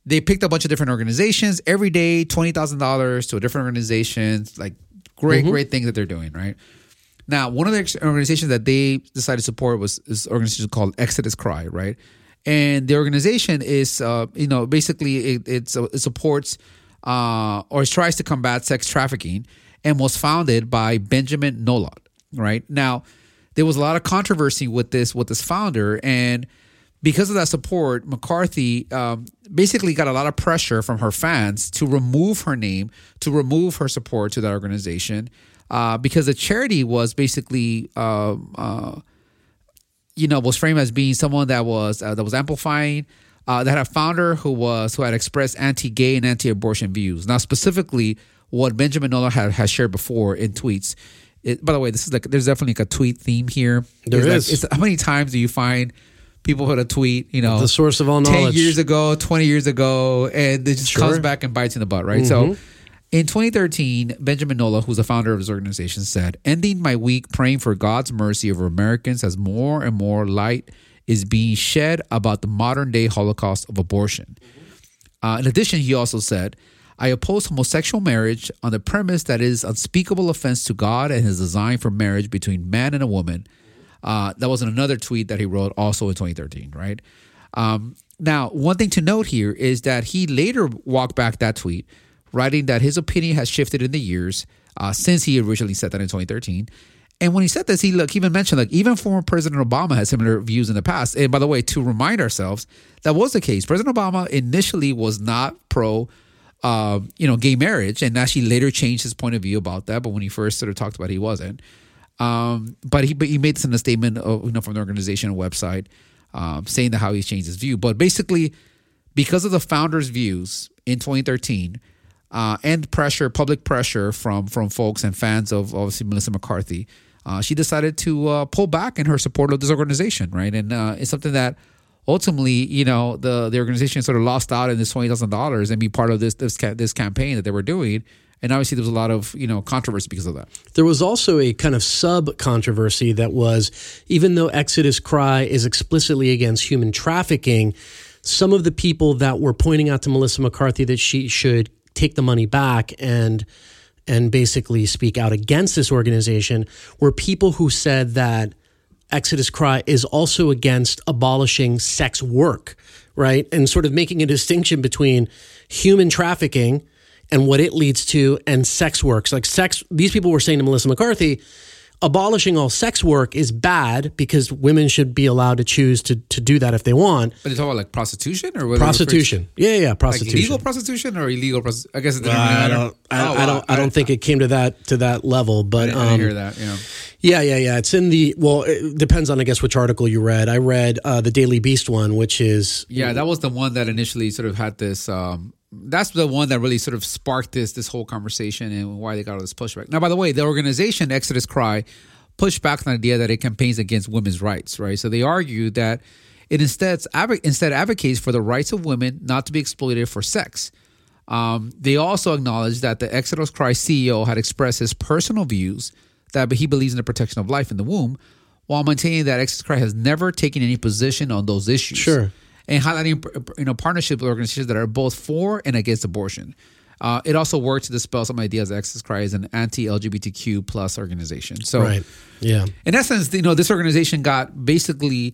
they picked a bunch of different organizations every day, twenty thousand dollars to a different organization, like great, mm-hmm. great thing that they're doing, right? Now, one of the organizations that they decided to support was this organization called Exodus Cry, right? And the organization is, uh, you know, basically it, it's, it supports uh, or tries to combat sex trafficking and was founded by Benjamin Nolot, right? Now, there was a lot of controversy with this, with this founder, and because of that support, McCarthy um, basically got a lot of pressure from her fans to remove her name, to remove her support to that organization, uh, because the charity was basically, uh, uh, you know, was framed as being someone that was uh, that was amplifying, uh, that had a founder who was who had expressed anti-gay and anti-abortion views. Now, specifically, what Benjamin Nolot had, had shared before in tweets. It, by the way, this is like there's definitely like a tweet theme here. There there's is. Like, it's, how many times do you find? People put a tweet, you know, the source of all knowledge. ten years ago, twenty years ago, and it just sure. comes back and bites in the butt, right? Mm-hmm. So in twenty thirteen, Benjamin Nolot, who's the founder of his organization, said, "Ending my week praying for God's mercy over Americans as more and more light is being shed about the modern-day Holocaust of abortion." Mm-hmm. Uh, in addition, he also said, "I oppose homosexual marriage on the premise that it is unspeakable offense to God and his design for marriage between man and a woman." Uh, that was in another tweet that he wrote also in twenty thirteen, right? Um, now, one thing to note here is that he later walked back that tweet, writing that his opinion has shifted in the years uh, since he originally said that in twenty thirteen. And when he said this, he look, even mentioned, like, even former President Obama had similar views in the past. And by the way, to remind ourselves, that was the case. President Obama initially was not pro, uh, you know, gay marriage, and actually later changed his point of view about that. But when he first sort of talked about it, he wasn't. Um, but he but he made this in a statement of, you know, from the organization website um, saying that how he's changed his view. But basically, because of the founder's views in twenty thirteen uh, and pressure, public pressure from from folks and fans of obviously Melissa McCarthy, uh, she decided to uh, pull back in her support of this organization, right? And uh, it's something that ultimately, you know, the, the organization sort of lost out in this twenty thousand dollars and be part of this this this campaign that they were doing. And obviously there was a lot of, you know, controversy because of that. There was also a kind of sub-controversy that was, even though Exodus Cry is explicitly against human trafficking, some of the people that were pointing out to Melissa McCarthy that she should take the money back and and basically speak out against this organization were people who said that Exodus Cry is also against abolishing sex work, right? And sort of making a distinction between human trafficking and what it leads to, and sex works. Like sex, these people were saying to Melissa McCarthy, abolishing all sex work is bad because women should be allowed to choose to, to do that if they want. But you're talking about like prostitution or what? Prostitution. Yeah, yeah, prostitution. Like legal prostitution or illegal prostitution? I guess it doesn't uh, really matter. I don't, I, oh, wow. I don't, I don't think it came to that to that level. But I didn't, um, I didn't hear that. Yeah. Yeah, yeah, yeah. It's in the, well, it depends on, I guess, which article you read. I read uh, the Daily Beast one, which is. Yeah, that was the one that initially sort of had this. Um, That's the one that really sort of sparked this this whole conversation and why they got all this pushback. Now, by the way, the organization Exodus Cry pushed back on the idea that it campaigns against women's rights, right? So they argue that it instead instead advocates for the rights of women not to be exploited for sex. Um, they also acknowledge that the Exodus Cry C E O had expressed his personal views that he believes in the protection of life in the womb, while maintaining that Exodus Cry has never taken any position on those issues. Sure. And highlighting, you know, partnership with organizations that are both for and against abortion. Uh, it also worked to dispel some ideas that Exodus Cry is an anti-L G B T Q plus organization. So, right. Yeah. In essence, you know, this organization got basically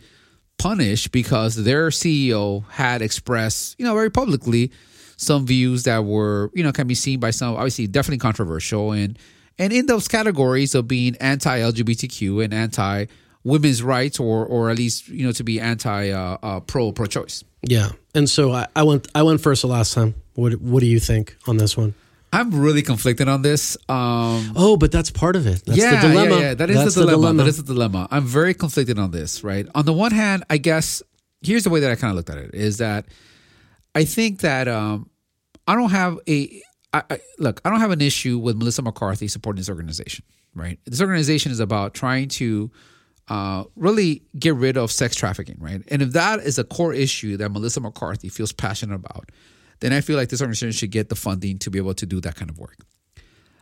punished because their C E O had expressed, you know, very publicly some views that were, you know, can be seen by some, obviously, definitely controversial. And and in those categories of being anti-L G B T Q and anti women's rights, or or at least, you know, to be anti uh, uh, pro pro choice. Yeah, and so I, I went I went first the last time. What what do you think on this one? I'm really conflicted on this. Um, oh, but that's part of it. That's yeah, the dilemma. Yeah, yeah, that is that's the, dilemma. the dilemma. That is the dilemma. I'm very conflicted on this. Right. On the one hand, I guess here's the way that I kind of looked at it is that I think that um, I don't have a. I, I look, I don't have an issue with Melissa McCarthy supporting this organization, right? This organization is about trying to uh, really get rid of sex trafficking, right? And if that is a core issue that Melissa McCarthy feels passionate about, then I feel like this organization should get the funding to be able to do that kind of work.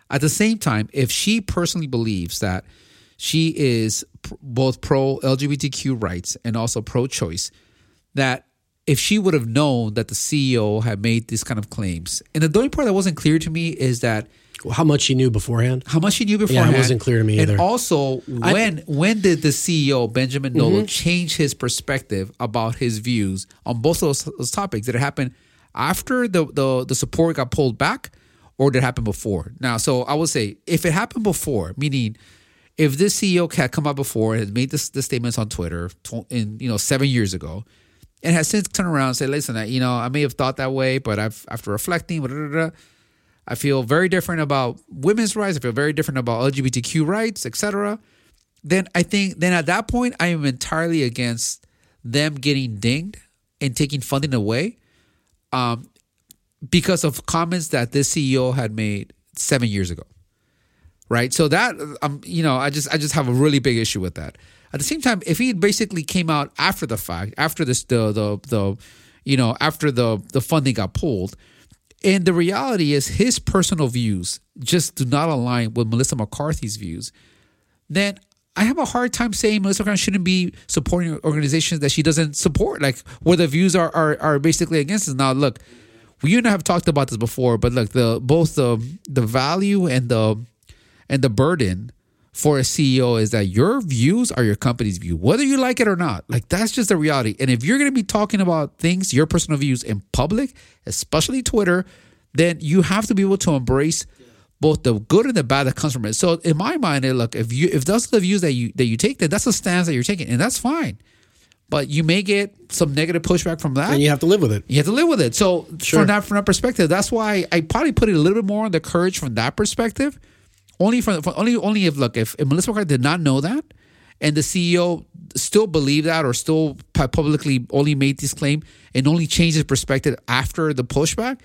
At the same time, if she personally believes that she is pr- both pro-L G B T Q rights and also pro-choice, that if she would have known that the C E O had made these kind of claims. And the only part that wasn't clear to me is that well, how much she knew beforehand. How much she knew beforehand. Yeah, it wasn't clear to me and either. And also, I, when when did the C E O, Benjamin Nolot, mm-hmm. change his perspective about his views on both of those, those topics? Did it happen after the, the, the support got pulled back, or did it happen before? Now, so I would say if it happened before, meaning if this C E O had come out before and made this, this statements on Twitter in, you know, seven years ago, and has since turned around and said, listen, I, you know, I may have thought that way, but I've, after reflecting, blah, blah, blah, I feel very different about women's rights. I feel very different about L G B T Q rights, et cetera. Then I think then at that point, I am entirely against them getting dinged and taking funding away um, because of comments that this C E O had made seven years ago. Right. So that, um, you know, I just I just have a really big issue with that. At the same time, if he basically came out after the fact, after this, the the the, you know, after the the funding got pulled, and the reality is his personal views just do not align with Melissa McCarthy's views, then I have a hard time saying Melissa McCarthy shouldn't be supporting organizations that she doesn't support, like where the views are are, are basically against us. Now, look, you and I have talked about this before, but look, the both the the value and the and the burden for a C E O is that your views are your company's view, whether you like it or not. Like, that's just the reality. And if you're going to be talking about things, your personal views in public, especially Twitter, then you have to be able to embrace both the good and the bad that comes from it. So in my mind, look, if you if those are the views that you that you take, then that's the stance that you're taking, and that's fine. But you may get some negative pushback from that, and you have to live with it. You have to live with it. So sure. from that from that perspective, that's why I probably put it a little bit more on the courage from that perspective. Only from, from only only if look if, if Melissa McCarthy did not know that, and the C E O still believed that or still publicly only made this claim and only changed his perspective after the pushback,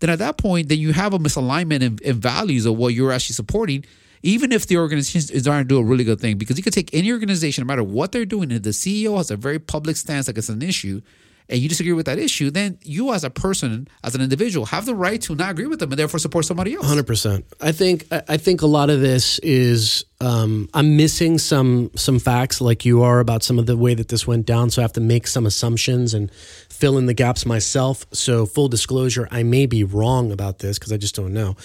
then at that point then you have a misalignment in, in values of what you're actually supporting. Even if the organization is trying to do a really good thing, because you could take any organization, no matter what they're doing, if the C E O has a very public stance like it's an issue, and you disagree with that issue, then you as a person, as an individual, have the right to not agree with them and therefore support somebody else. one hundred percent. I think I think a lot of this is um, I'm missing some some facts like you are about some of the way that this went down, so I have to make some assumptions and fill in the gaps myself. So full disclosure, I may be wrong about this because I just don't know.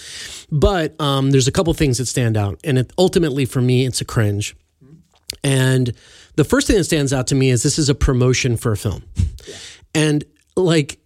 But um, there's a couple things that stand out, and it, ultimately for me, it's a cringe. And the first thing that stands out to me is this is a promotion for a film. Yeah. And like,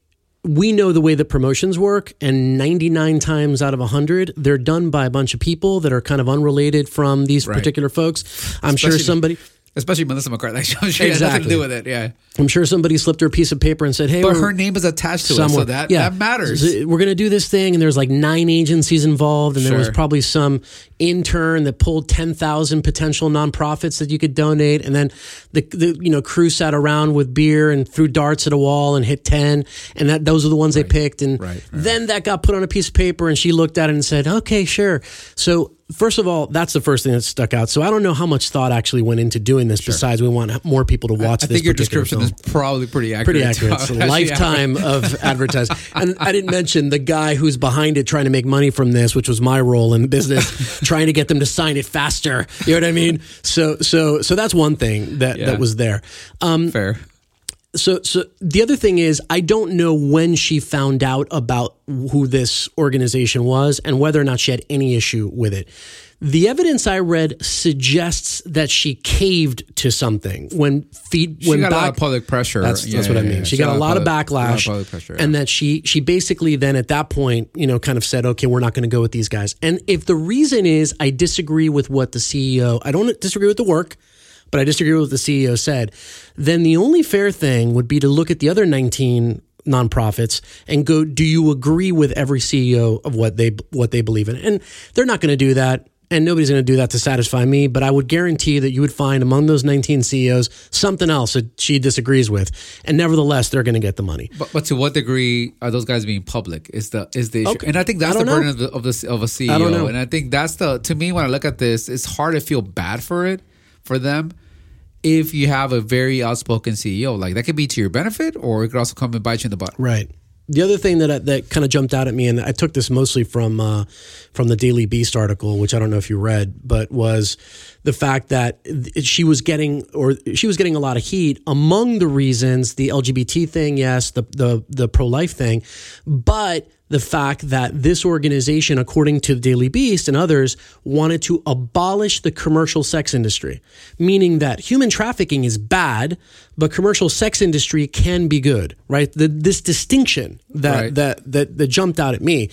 we know the way that promotions work, and ninety-nine times out of one hundred, they're done by a bunch of people that are kind of unrelated from these right. particular folks. I'm especially, sure somebody... Especially Melissa McCarthy. I'm sure exactly. It has nothing to do with it, yeah. I'm sure somebody slipped her a piece of paper and said, hey... But her name is attached to it, so that, yeah. that matters. So we're going to do this thing, and there's like nine agencies involved, and sure. there was probably some intern that pulled ten thousand potential nonprofits that you could donate, and then the, the you know crew sat around with beer and threw darts at a wall and hit ten, and that those are the ones right. they picked, and right. Right. then that got put on a piece of paper, and she looked at it and said, okay, sure. So first of all, that's the first thing that stuck out. So I don't know how much thought actually went into doing this. Sure. Besides, we want more people to watch. I, I this think your description film. Is probably pretty accurate. Pretty accurate. It's a lifetime of advertising. And I didn't mention the guy who's behind it trying to make money from this, which was my role in business, trying to get them to sign it faster. You know what I mean? So, so, so that's one thing that, yeah. that was there. Um, Fair. So, so the other thing is, I don't know when she found out about who this organization was and whether or not she had any issue with it. The evidence I read suggests that she caved to something when feed she when got back, a lot of public pressure. That's, yeah, that's yeah, what I mean. Yeah, she, she got, got a lot of, public, of backlash, lot of pressure, yeah. and that she she basically then at that point, you know, kind of said, okay, we're not going to go with these guys. And if the reason is I disagree with what the C E O, I don't disagree with the work, but I disagree with what the C E O said, then the only fair thing would be to look at the other nineteen nonprofits and go, do you agree with every C E O of what they what they believe in? And they're not going to do that. and nobody's going to do that to satisfy me, but I would guarantee that you would find among those nineteen C E Os something else that she disagrees with, and nevertheless, they're going to get the money. But, but to what degree are those guys being public? Is the is the issue? Okay. And I think that's I the know. burden of the, of the of a C E O. I don't know. And I think that's the to me when I look at this, it's hard to feel bad for it for them. If you have a very outspoken C E O, like that could be to your benefit, or it could also come and bite you in the butt. Right. The other thing that that kind of jumped out at me, and I took this mostly from uh, from the Daily Beast article, which I don't know if you read, but was the fact that she was getting or she was getting a lot of heat among the reasons: the L G B T thing, yes, the the the pro-life thing, but the fact that this organization, according to the Daily Beast and others, wanted to abolish the commercial sex industry, meaning that human trafficking is bad, but commercial sex industry can be good, right? The, this distinction that, right. that that that jumped out at me.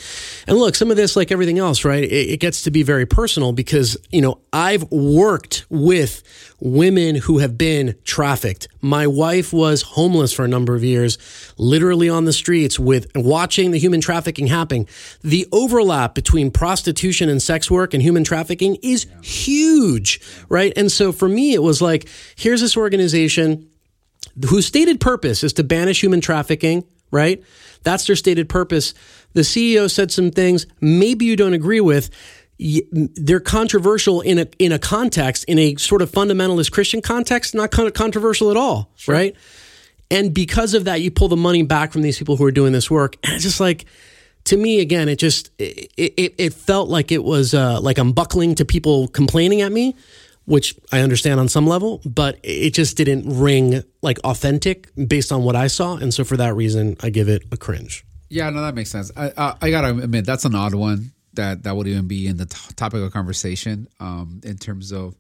And look, some of this, like everything else, right, it, it gets to be very personal because, you know, I've worked with women who have been trafficked. My wife was homeless for a number of years, literally on the streets with watching the human trafficking happening. The overlap between prostitution and sex work and human trafficking is yeah. huge, right? And so for me, it was like, here's this organization whose stated purpose is to banish human trafficking, right? That's their stated purpose. The C E O said some things maybe you don't agree with. They're controversial in a in a context, in a sort of fundamentalist Christian context, not con- controversial at all, sure. right? And because of that, you pull the money back from these people who are doing this work. And it's just like, to me, again, it just, it it, it felt like it was uh, like I'm buckling to people complaining at me, which I understand on some level, but it just didn't ring like authentic based on what I saw. And so for that reason, I give it a cringe. Yeah, no, that makes sense. I I, I got to admit, that's an odd one that, that would even be in the t- topic of conversation um, in terms of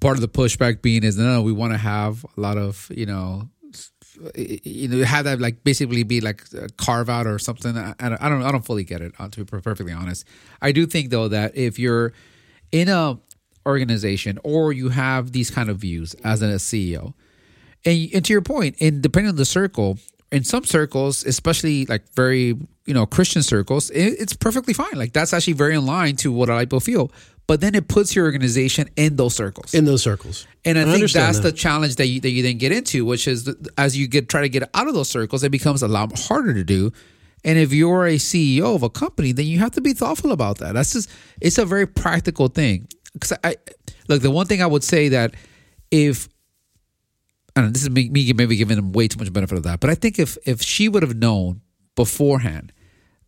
part of the pushback being is, no, no, we want to have a lot of, you know, you know, have that like basically be like a carve out or something. I, I don't, I don't fully get it, to be perfectly honest. I do think though that if you're in a organization or you have these kind of views as a C E O, and, and to your point, and depending on the circle, in some circles, especially like very you know Christian circles, it, it's perfectly fine. Like that's actually very in line to what I feel. But then it puts your organization in those circles. In those circles. And I, I think that's that. the challenge that you that you then get into, which is that as you get try to get out of those circles, it becomes a lot harder to do. And if you're a C E O of a company, then you have to be thoughtful about that. That's just it's a very practical thing. Because I look, the one thing I would say that if I don't know, this is me maybe giving them way too much benefit of that, but I think if if she would have known beforehand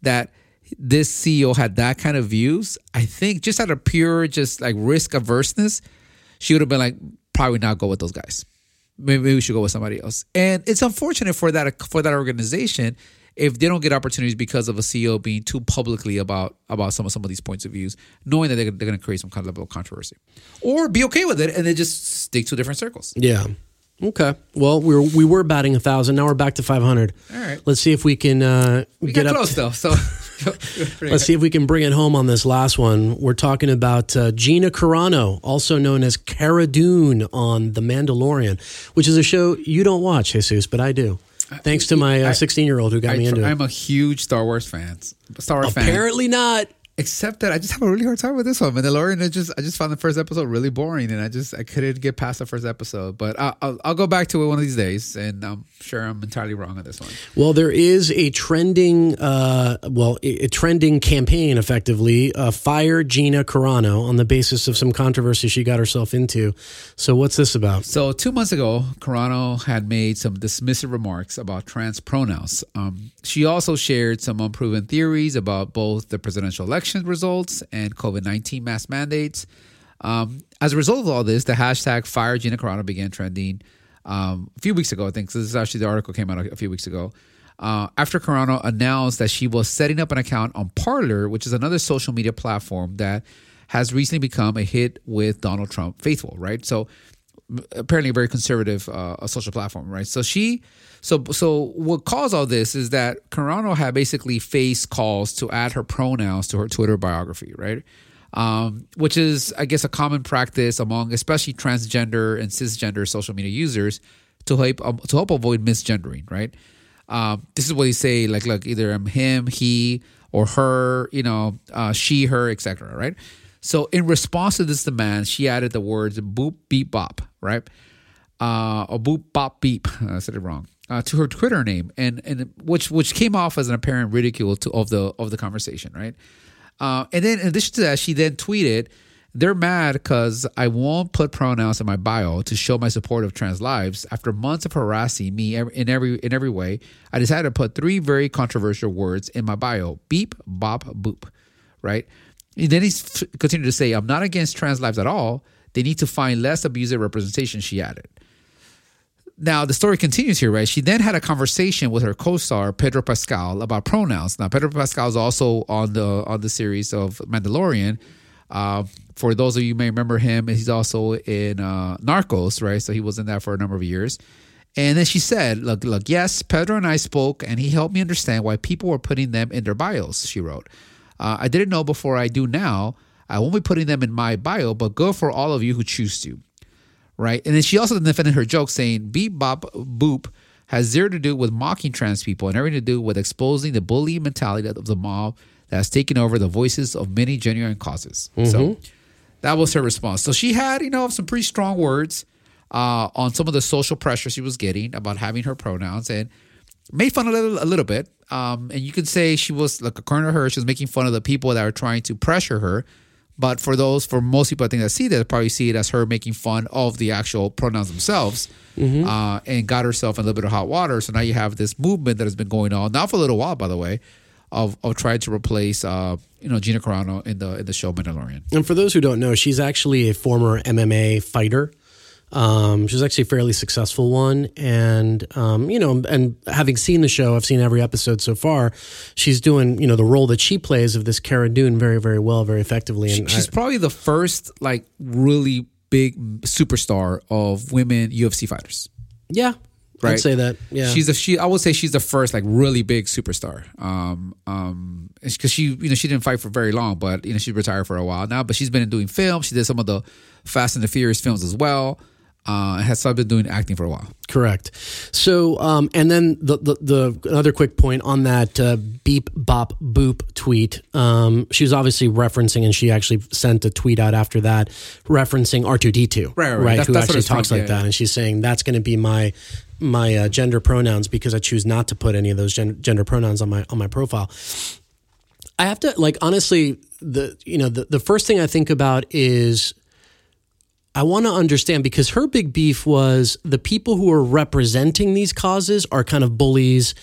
that this C E O had that kind of views, I think just out of pure, just like risk averseness, she would have been like, probably not go with those guys. Maybe we should go with somebody else. And it's unfortunate for that for that organization if they don't get opportunities because of a C E O being too publicly about about some of some of these points of views, knowing that they're, they're going to create some kind of level of controversy, or be okay with it and then just stick to different circles. Yeah. Okay. Well, we were, we were batting a thousand. Now we're back to five hundred. All right. Let's see if we can uh, we get up. We got close, though. So let's see if we can bring it home on this last one. We're talking about uh, Gina Carano, also known as Cara Dune on The Mandalorian, which is a show you don't watch, Jesus, but I do. Thanks to my uh, sixteen-year-old who got I, me into I'm it. I'm a huge Star Wars fan. Star Wars fan. Apparently not. Except that I just have a really hard time with this one. Mandalorian, I just I just found the first episode really boring, and I just I couldn't get past the first episode. But I, I'll I'll go back to it one of these days, and I'm sure I'm entirely wrong on this one. Well, there is a trending, uh, well, a, a trending campaign, effectively, uh, fire Gina Carano on the basis of some controversy she got herself into. So what's this about? So two months ago, Carano had made some dismissive remarks about trans pronouns. Um, she also shared some unproven theories about both the presidential election results and COVID nineteen mask mandates. Um, as a result of all this, the hashtag Fire Gina Carano began trending um, a few weeks ago, I think. So this is actually the article came out a few weeks ago. Uh, after Carano announced that she was setting up an account on Parler, which is another social media platform that has recently become a hit with Donald Trump faithful, right? So apparently a very conservative uh, a social platform, right? So she, so so what caused all this is that Carano had basically faced calls to add her pronouns to her Twitter biography, right? Um, which is, I guess, a common practice among especially transgender and cisgender social media users to help um, to help avoid misgendering, right? Um, this is what they say, like, look, either I'm him, he, or her, you know, uh, she, her, et cetera, right? So in response to this demand, she added the words boop, beep, bop, right? Uh, or boop, bop, beep. I said it wrong. Uh, to her Twitter name, and and which which came off as an apparent ridicule to, of the of the conversation, right? Uh, and then in addition to that, she then tweeted, "They're mad because I won't put pronouns in my bio to show my support of trans lives. After months of harassing me in every in every way, I decided to put three very controversial words in my bio: beep, bop, boop." Right? And then he continued to say, "I'm not against trans lives at all. They need to find less abusive representation," she added. Now, the story continues here, right? She then had a conversation with her co-star, Pedro Pascal, about pronouns. Now, Pedro Pascal is also on the on the series of Mandalorian. Uh, for those of you who may remember him, he's also in uh, Narcos, right? So he was in that for a number of years. And then she said, look, look, yes, Pedro and I spoke, and he helped me understand why people were putting them in their bios, she wrote. Uh, I didn't know before, I do now. I won't be putting them in my bio, but good for all of you who choose to. Right, and then she also defended her joke, saying "beep bop boop" has zero to do with mocking trans people and everything to do with exposing the bullying mentality of the mob that has taken over the voices of many genuine causes. Mm-hmm. So that was her response. So she had, you know, some pretty strong words uh, on some of the social pressure she was getting about having her pronouns, and made fun of it a little bit. Um, and you could say she was, like, according to her, she was making fun of the people that were trying to pressure her. But for those, for most people, I think that see that, probably see it as her making fun of the actual pronouns themselves, mm-hmm. uh, and got herself in a little bit of hot water. So now you have this movement that has been going on now for a little while, by the way, of of trying to replace, uh, you know, Gina Carano in the in the show Mandalorian. And for those who don't know, she's actually a former M M A fighter. Um, she's actually a fairly successful one, and um, you know, and having seen the show, I've seen every episode so far. She's doing, you know, the role that she plays of this Cara Dune very, very well, very effectively. And she's I, probably the first, like, really big superstar of women U F C fighters. Yeah, right? I'd say that. Yeah, she's a, she. I would say she's the first, like, really big superstar. Um, um, because she, you know, she didn't fight for very long, but, you know, she retired for a while now. But she's been doing films. She did some of the Fast and the Furious films as well. Uh, has started doing acting for a while. Correct. So, um, and then the, the the another quick point on that uh, beep bop boop tweet. Um, she was obviously referencing, and she actually sent a tweet out after that referencing R two D two, right? right, right that's, who that's actually talks from, like yeah, that, yeah. And she's saying that's going to be my my uh, gender pronouns because I choose not to put any of those gen- gender pronouns on my on my profile. I have to, like, honestly, the you know the, the first thing I think about is, I want to understand, because her big beef was the people who are representing these causes are kind of bullies,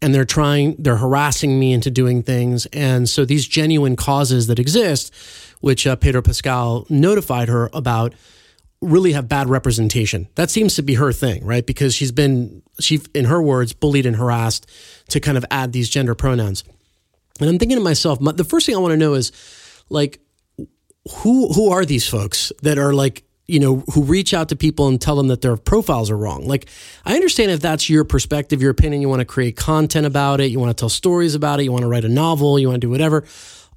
and they're trying, they're harassing me into doing things. And so these genuine causes that exist, which uh, Pedro Pascal notified her about, really have bad representation. That seems to be her thing, right? Because she's been, she, in her words, bullied and harassed to kind of add these gender pronouns. And I'm thinking to myself, my, the first thing I want to know is, like, who who are these folks that are, like, you know, who reach out to people and tell them that their profiles are wrong? Like, I understand if that's your perspective, your opinion, you want to create content about it, you want to tell stories about it, you want to write a novel, you want to do whatever.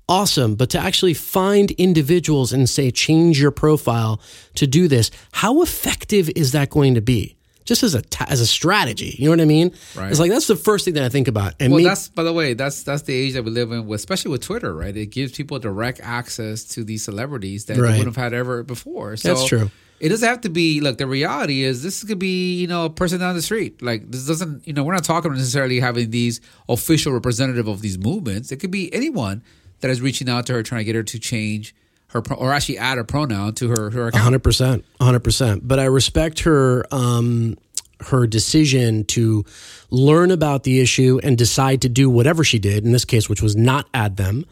Awesome. But to actually find individuals and say, change your profile to do this, how effective is that going to be? Just as a t- as a strategy, you know what I mean? Right. It's like, that's the first thing that I think about. And well, me- that's by the way, that's that's the age that we live in, with, especially with Twitter, right? It gives people direct access to these celebrities that right. they wouldn't have had ever before. So that's true. It doesn't have to be, look, the reality is this could be, you know, a person down the street. Like, this doesn't, you know, we're not talking about necessarily having these official representative of these movements. It could be anyone that is reaching out to her, trying to get her to change her pro- or actually add a pronoun to her, her account. one hundred percent. one hundred percent. But I respect her um, her decision to learn about the issue and decide to do whatever she did, in this case, which was not add them.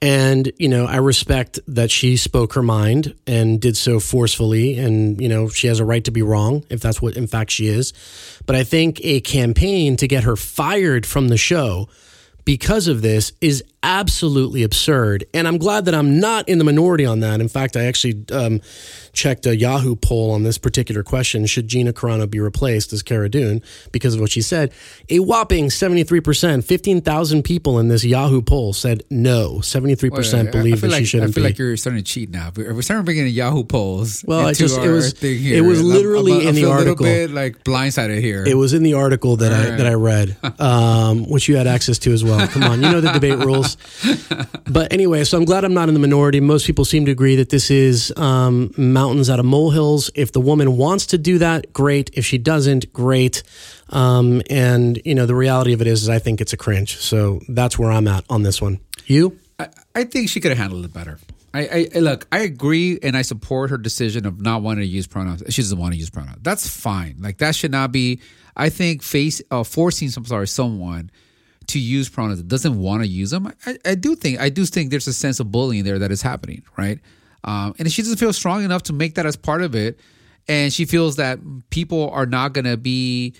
And, you know, I respect that she spoke her mind and did so forcefully. And, you know, she has a right to be wrong if that's what, in fact, she is. But I think a campaign to get her fired from the show because of this is absolutely absurd. And I'm glad that I'm not in the minority on that. In fact, I actually um, checked a Yahoo poll on this particular question. Should Gina Carano be replaced as Cara Dune because of what she said? A whopping seventy-three percent, fifteen thousand people in this Yahoo poll said no. seventy-three percent well, yeah, believe that, like, she shouldn't be. I feel be. like you're starting to cheat now. We're starting bringing in Yahoo polls. Well, I just, it was, it was literally I'm, I'm, I'm in the article. I feel a little bit, like, blindsided here. It was in the article that, right. I, that I read, um, which you had access to as well. Come on, you know the debate rules. this. But anyway, so I'm glad I'm not in the minority. Most people seem to agree that this is um, mountains out of molehills. If the woman wants to do that, great. If she doesn't, great. Um, and, you know, the reality of it is, is I think it's a cringe. So that's where I'm at on this one. You? I, I think she could have handled it better. I, I look, I agree and I support her decision of not wanting to use pronouns. She doesn't want to use pronouns. That's fine. Like, that should not be, I think, face uh, forcing some, sorry, someone to use pronouns that doesn't want to use them. I, I do think, I do think there's a sense of bullying there that is happening, right? Um, and if she doesn't feel strong enough to make that as part of it, and she feels that people are not going to be,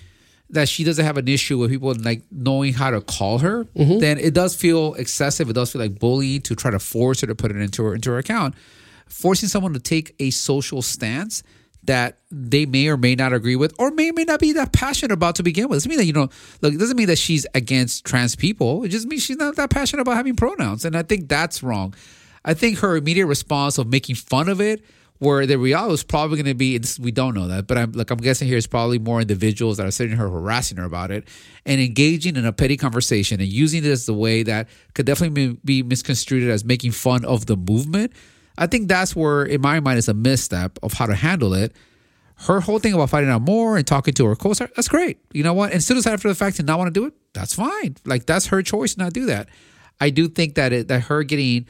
that she doesn't have an issue with people like knowing how to call her, mm-hmm. then it does feel excessive. It does feel like bullying to try to force her to put it into her into her account. Forcing someone to take a social stance that they may or may not agree with, or may or may not be that passionate about to begin with. It doesn't mean that, you know, look, it doesn't mean that she's against trans people. It just means she's not that passionate about having pronouns. And I think that's wrong. I think her immediate response of making fun of it, where the reality is probably going to be, we don't know that, but I'm like I'm guessing here is probably more individuals that are sitting here harassing her about it and engaging in a petty conversation and using it as the way that could definitely be misconstrued as making fun of the movement. I think that's where, in my mind, is a misstep of how to handle it. Her whole thing about finding out more and talking to her co-star, that's great. You know what? And still decide after the fact to not want to do it, that's fine. Like, that's her choice to not do that. I do think that it, that her getting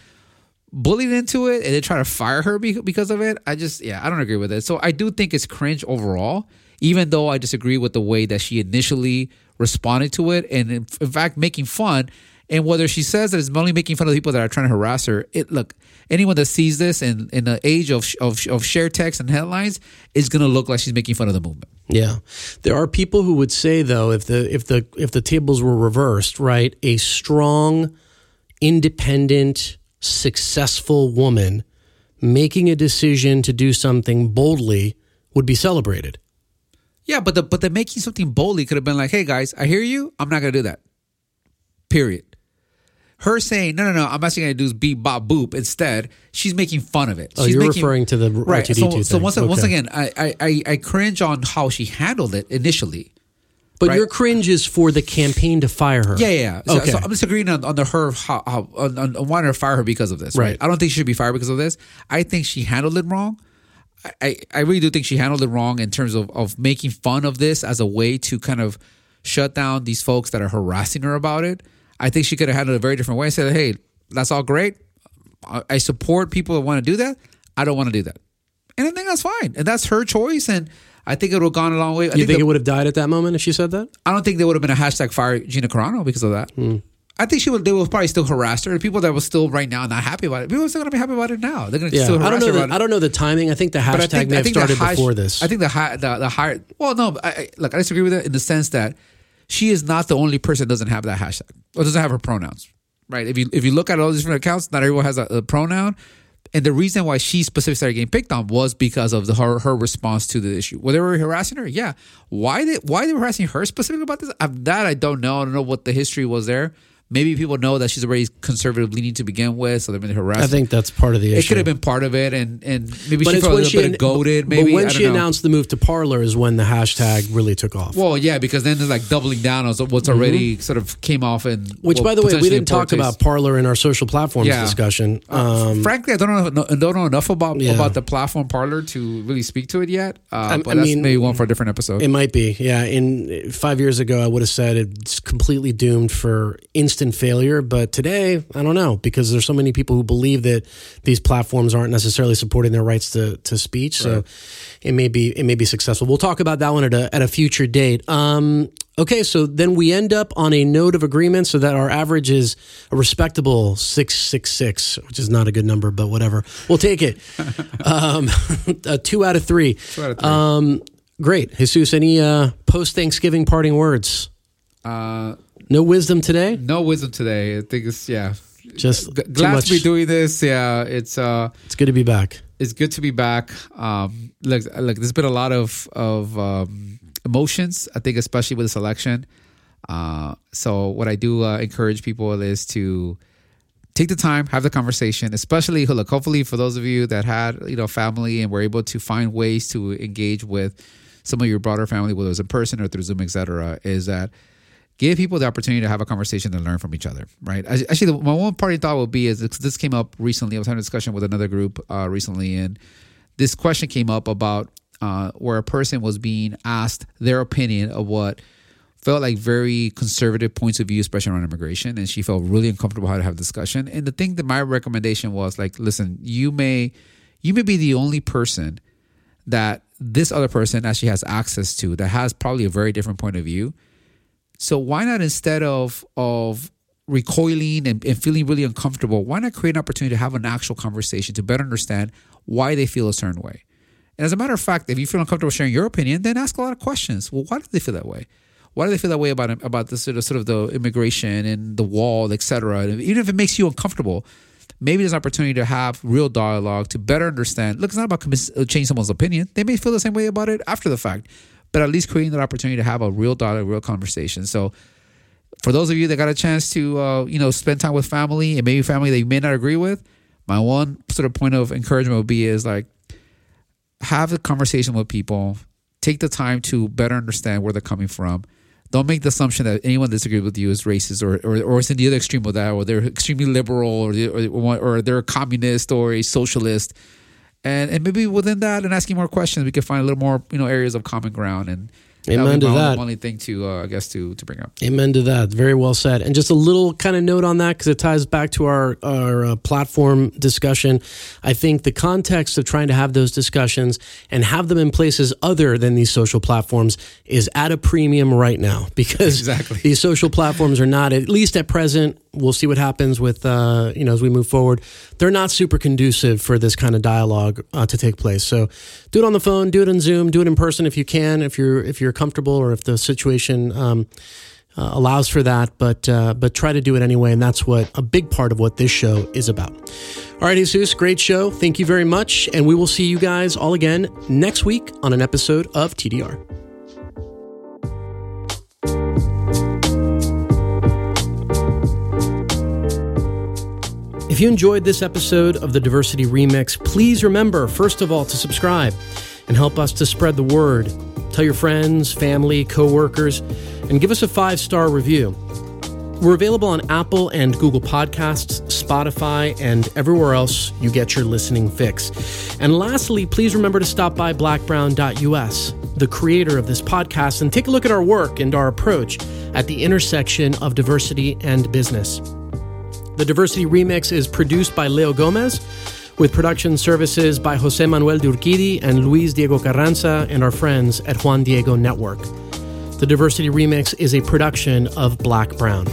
bullied into it and they try to fire her because of it, I just, yeah, I don't agree with it. So I do think it's cringe overall, even though I disagree with the way that she initially responded to it and, in fact, making fun. And whether she says that it's only making fun of the people that are trying to harass her, it look, anyone that sees this in, in the age of, of of share text and headlines is going to look like she's making fun of the movement. Yeah. There are people who would say, though, if the if the, if the tables were reversed, right, a strong, independent, successful woman making a decision to do something boldly would be celebrated. Yeah, but the but the making something boldly could have been like, hey guys, I hear you, I'm not gonna do that. Period. Her saying, no, no, no, I'm actually gonna do this beep bop boop instead, she's making fun of it. Oh, she's you're making, referring to the R two D two right. So, thing. so once, okay. once again, I, I I cringe on how she handled it initially. But right? Your cringe is for the campaign to fire her. Yeah, yeah. So, okay. so I'm disagreeing on, on the her how, how, on, on, on wanting to fire her because of this. Right. right. I don't think she should be fired because of this. I think she handled it wrong. I, I, I really do think she handled it wrong in terms of, of making fun of this as a way to kind of shut down these folks that are harassing her about it. I think she could have handled it a very different way and said, hey, that's all great. I, I support people that want to do that. I don't want to do that. And I think that's fine. And that's her choice. And I think it would have gone a long way. I you think, think the, it would have died at that moment if she said that? I don't think there would have been a hashtag fire Gina Carano because of that. Mm. I think she would. They would probably still harass her. The people that were still right now not happy about it, people are still going to be happy about it now. They're going to yeah. still harass I don't know her the, about it. I don't know the timing. I think the hashtag think, may have started high, before this. I think the high, the, the higher... Well, no, I, I, look, I disagree with it in the sense that she is not the only person that doesn't have that hashtag or doesn't have her pronouns, right? If you if you look at all these different accounts, not everyone has a, a pronoun. And the reason why she specifically started getting picked on was because of the, her her response to the issue. Were they were harassing her? Yeah. Why they why they were harassing her specifically about this? I'm, that I don't know. I don't know what the history was there. Maybe people know that she's already conservative leaning to begin with, so they've been harassing. I think that's part of the issue. It could have been part of it, and, and maybe but she felt a little she, bit goaded. Maybe but when I don't she know. announced the move to Parler is when the hashtag really took off. Well, yeah, because then it's like doubling down on what's already mm-hmm. sort of came off. And which, well, by the way, we didn't talk taste. about Parler in our social platforms yeah. discussion. Um, uh, frankly, I don't know, don't know enough about yeah. about the platform Parler to really speak to it yet. Uh, I, but I that's mean, maybe one for a different episode. It might be. Yeah, in five years ago, I would have said it's completely doomed for instant. And failure, but today I don't know because there's so many people who believe that these platforms aren't necessarily supporting their rights to, to speech. So right. it may be it may be successful. We'll talk about that one at a at a future date. Um, okay, so then we end up on a note of agreement, so that our average is a respectable six six six, which is not a good number, but whatever, we'll take it. um, a two out of three. Two out of three. Um, great, Jesus. Any uh, post Thanksgiving parting words? Uh. No wisdom today? No wisdom today. I think it's, yeah. Just G- Glad to be doing this. Yeah, it's... Uh, it's good to be back. It's good to be back. Um, look, look, there's been a lot of, of um, emotions, I think, especially with this election. Uh, so what I do uh, encourage people is to take the time, have the conversation, especially, look, hopefully for those of you that had, you know, family and were able to find ways to engage with some of your broader family, whether it's in person or through Zoom, et cetera, is that give people the opportunity to have a conversation and learn from each other, right? Actually, my one party thought would be is this came up recently. I was having a discussion with another group uh, recently, and this question came up about uh, where a person was being asked their opinion of what felt like very conservative points of view, especially around immigration, and she felt really uncomfortable how to have a discussion. And the thing that my recommendation was like, listen, you may you may be the only person that this other person actually has access to that has probably a very different point of view. So why not, instead of of recoiling and, and feeling really uncomfortable, why not create an opportunity to have an actual conversation to better understand why they feel a certain way? And as a matter of fact, if you feel uncomfortable sharing your opinion, then ask a lot of questions. Well, why do they feel that way? Why do they feel that way about about the sort of, sort of the immigration and the wall, et cetera? Even if it makes you uncomfortable, maybe there's an opportunity to have real dialogue to better understand. Look, it's not about changing someone's opinion. They may feel the same way about it after the fact, but at least creating that opportunity to have a real dialogue, real conversation. So for those of you that got a chance to uh, you know, spend time with family and maybe family that you may not agree with, my one sort of point of encouragement would be is like, have a conversation with people. Take the time to better understand where they're coming from. Don't make the assumption that anyone that disagrees with you is racist or, or or is in the other extreme of that, or they're extremely liberal, or they, or, or they're a communist or a socialist. And and maybe within that and asking more questions, we can find a little more, you know, areas of common ground. And amen to that. Only thing to uh, I guess to to bring up. Amen to that. Very well said. And just a little kind of note on that, because it ties back to our our uh, platform discussion. I think the context of trying to have those discussions and have them in places other than these social platforms is at a premium right now, because exactly. These social platforms are not, at least at present. We'll see what happens with, uh, you know, as we move forward. They're not super conducive for this kind of dialogue uh, to take place. So do it on the phone, do it in Zoom, do it in person if you can, if you're if you're comfortable or if the situation um, uh, allows for that. But uh, but try to do it anyway. And that's what a big part of what this show is about. All right, Jesus, great show. Thank you very much. And we will see you guys all again next week on an episode of T D R. If you enjoyed this episode of The Diversity Remix, please remember, first of all, to subscribe and help us to spread the word. Tell your friends, family, coworkers, and give us a five-star review. We're available on Apple and Google Podcasts, Spotify, and everywhere else you get your listening fix. And lastly, please remember to stop by black brown dot U S, the creator of this podcast, and take a look at our work and our approach at the intersection of diversity and business. The Diversity Remix is produced by Leo Gomez, with production services by Jose Manuel de Urquidi and Luis Diego Carranza and our friends at Juan Diego Network. The Diversity Remix is a production of Black Brown.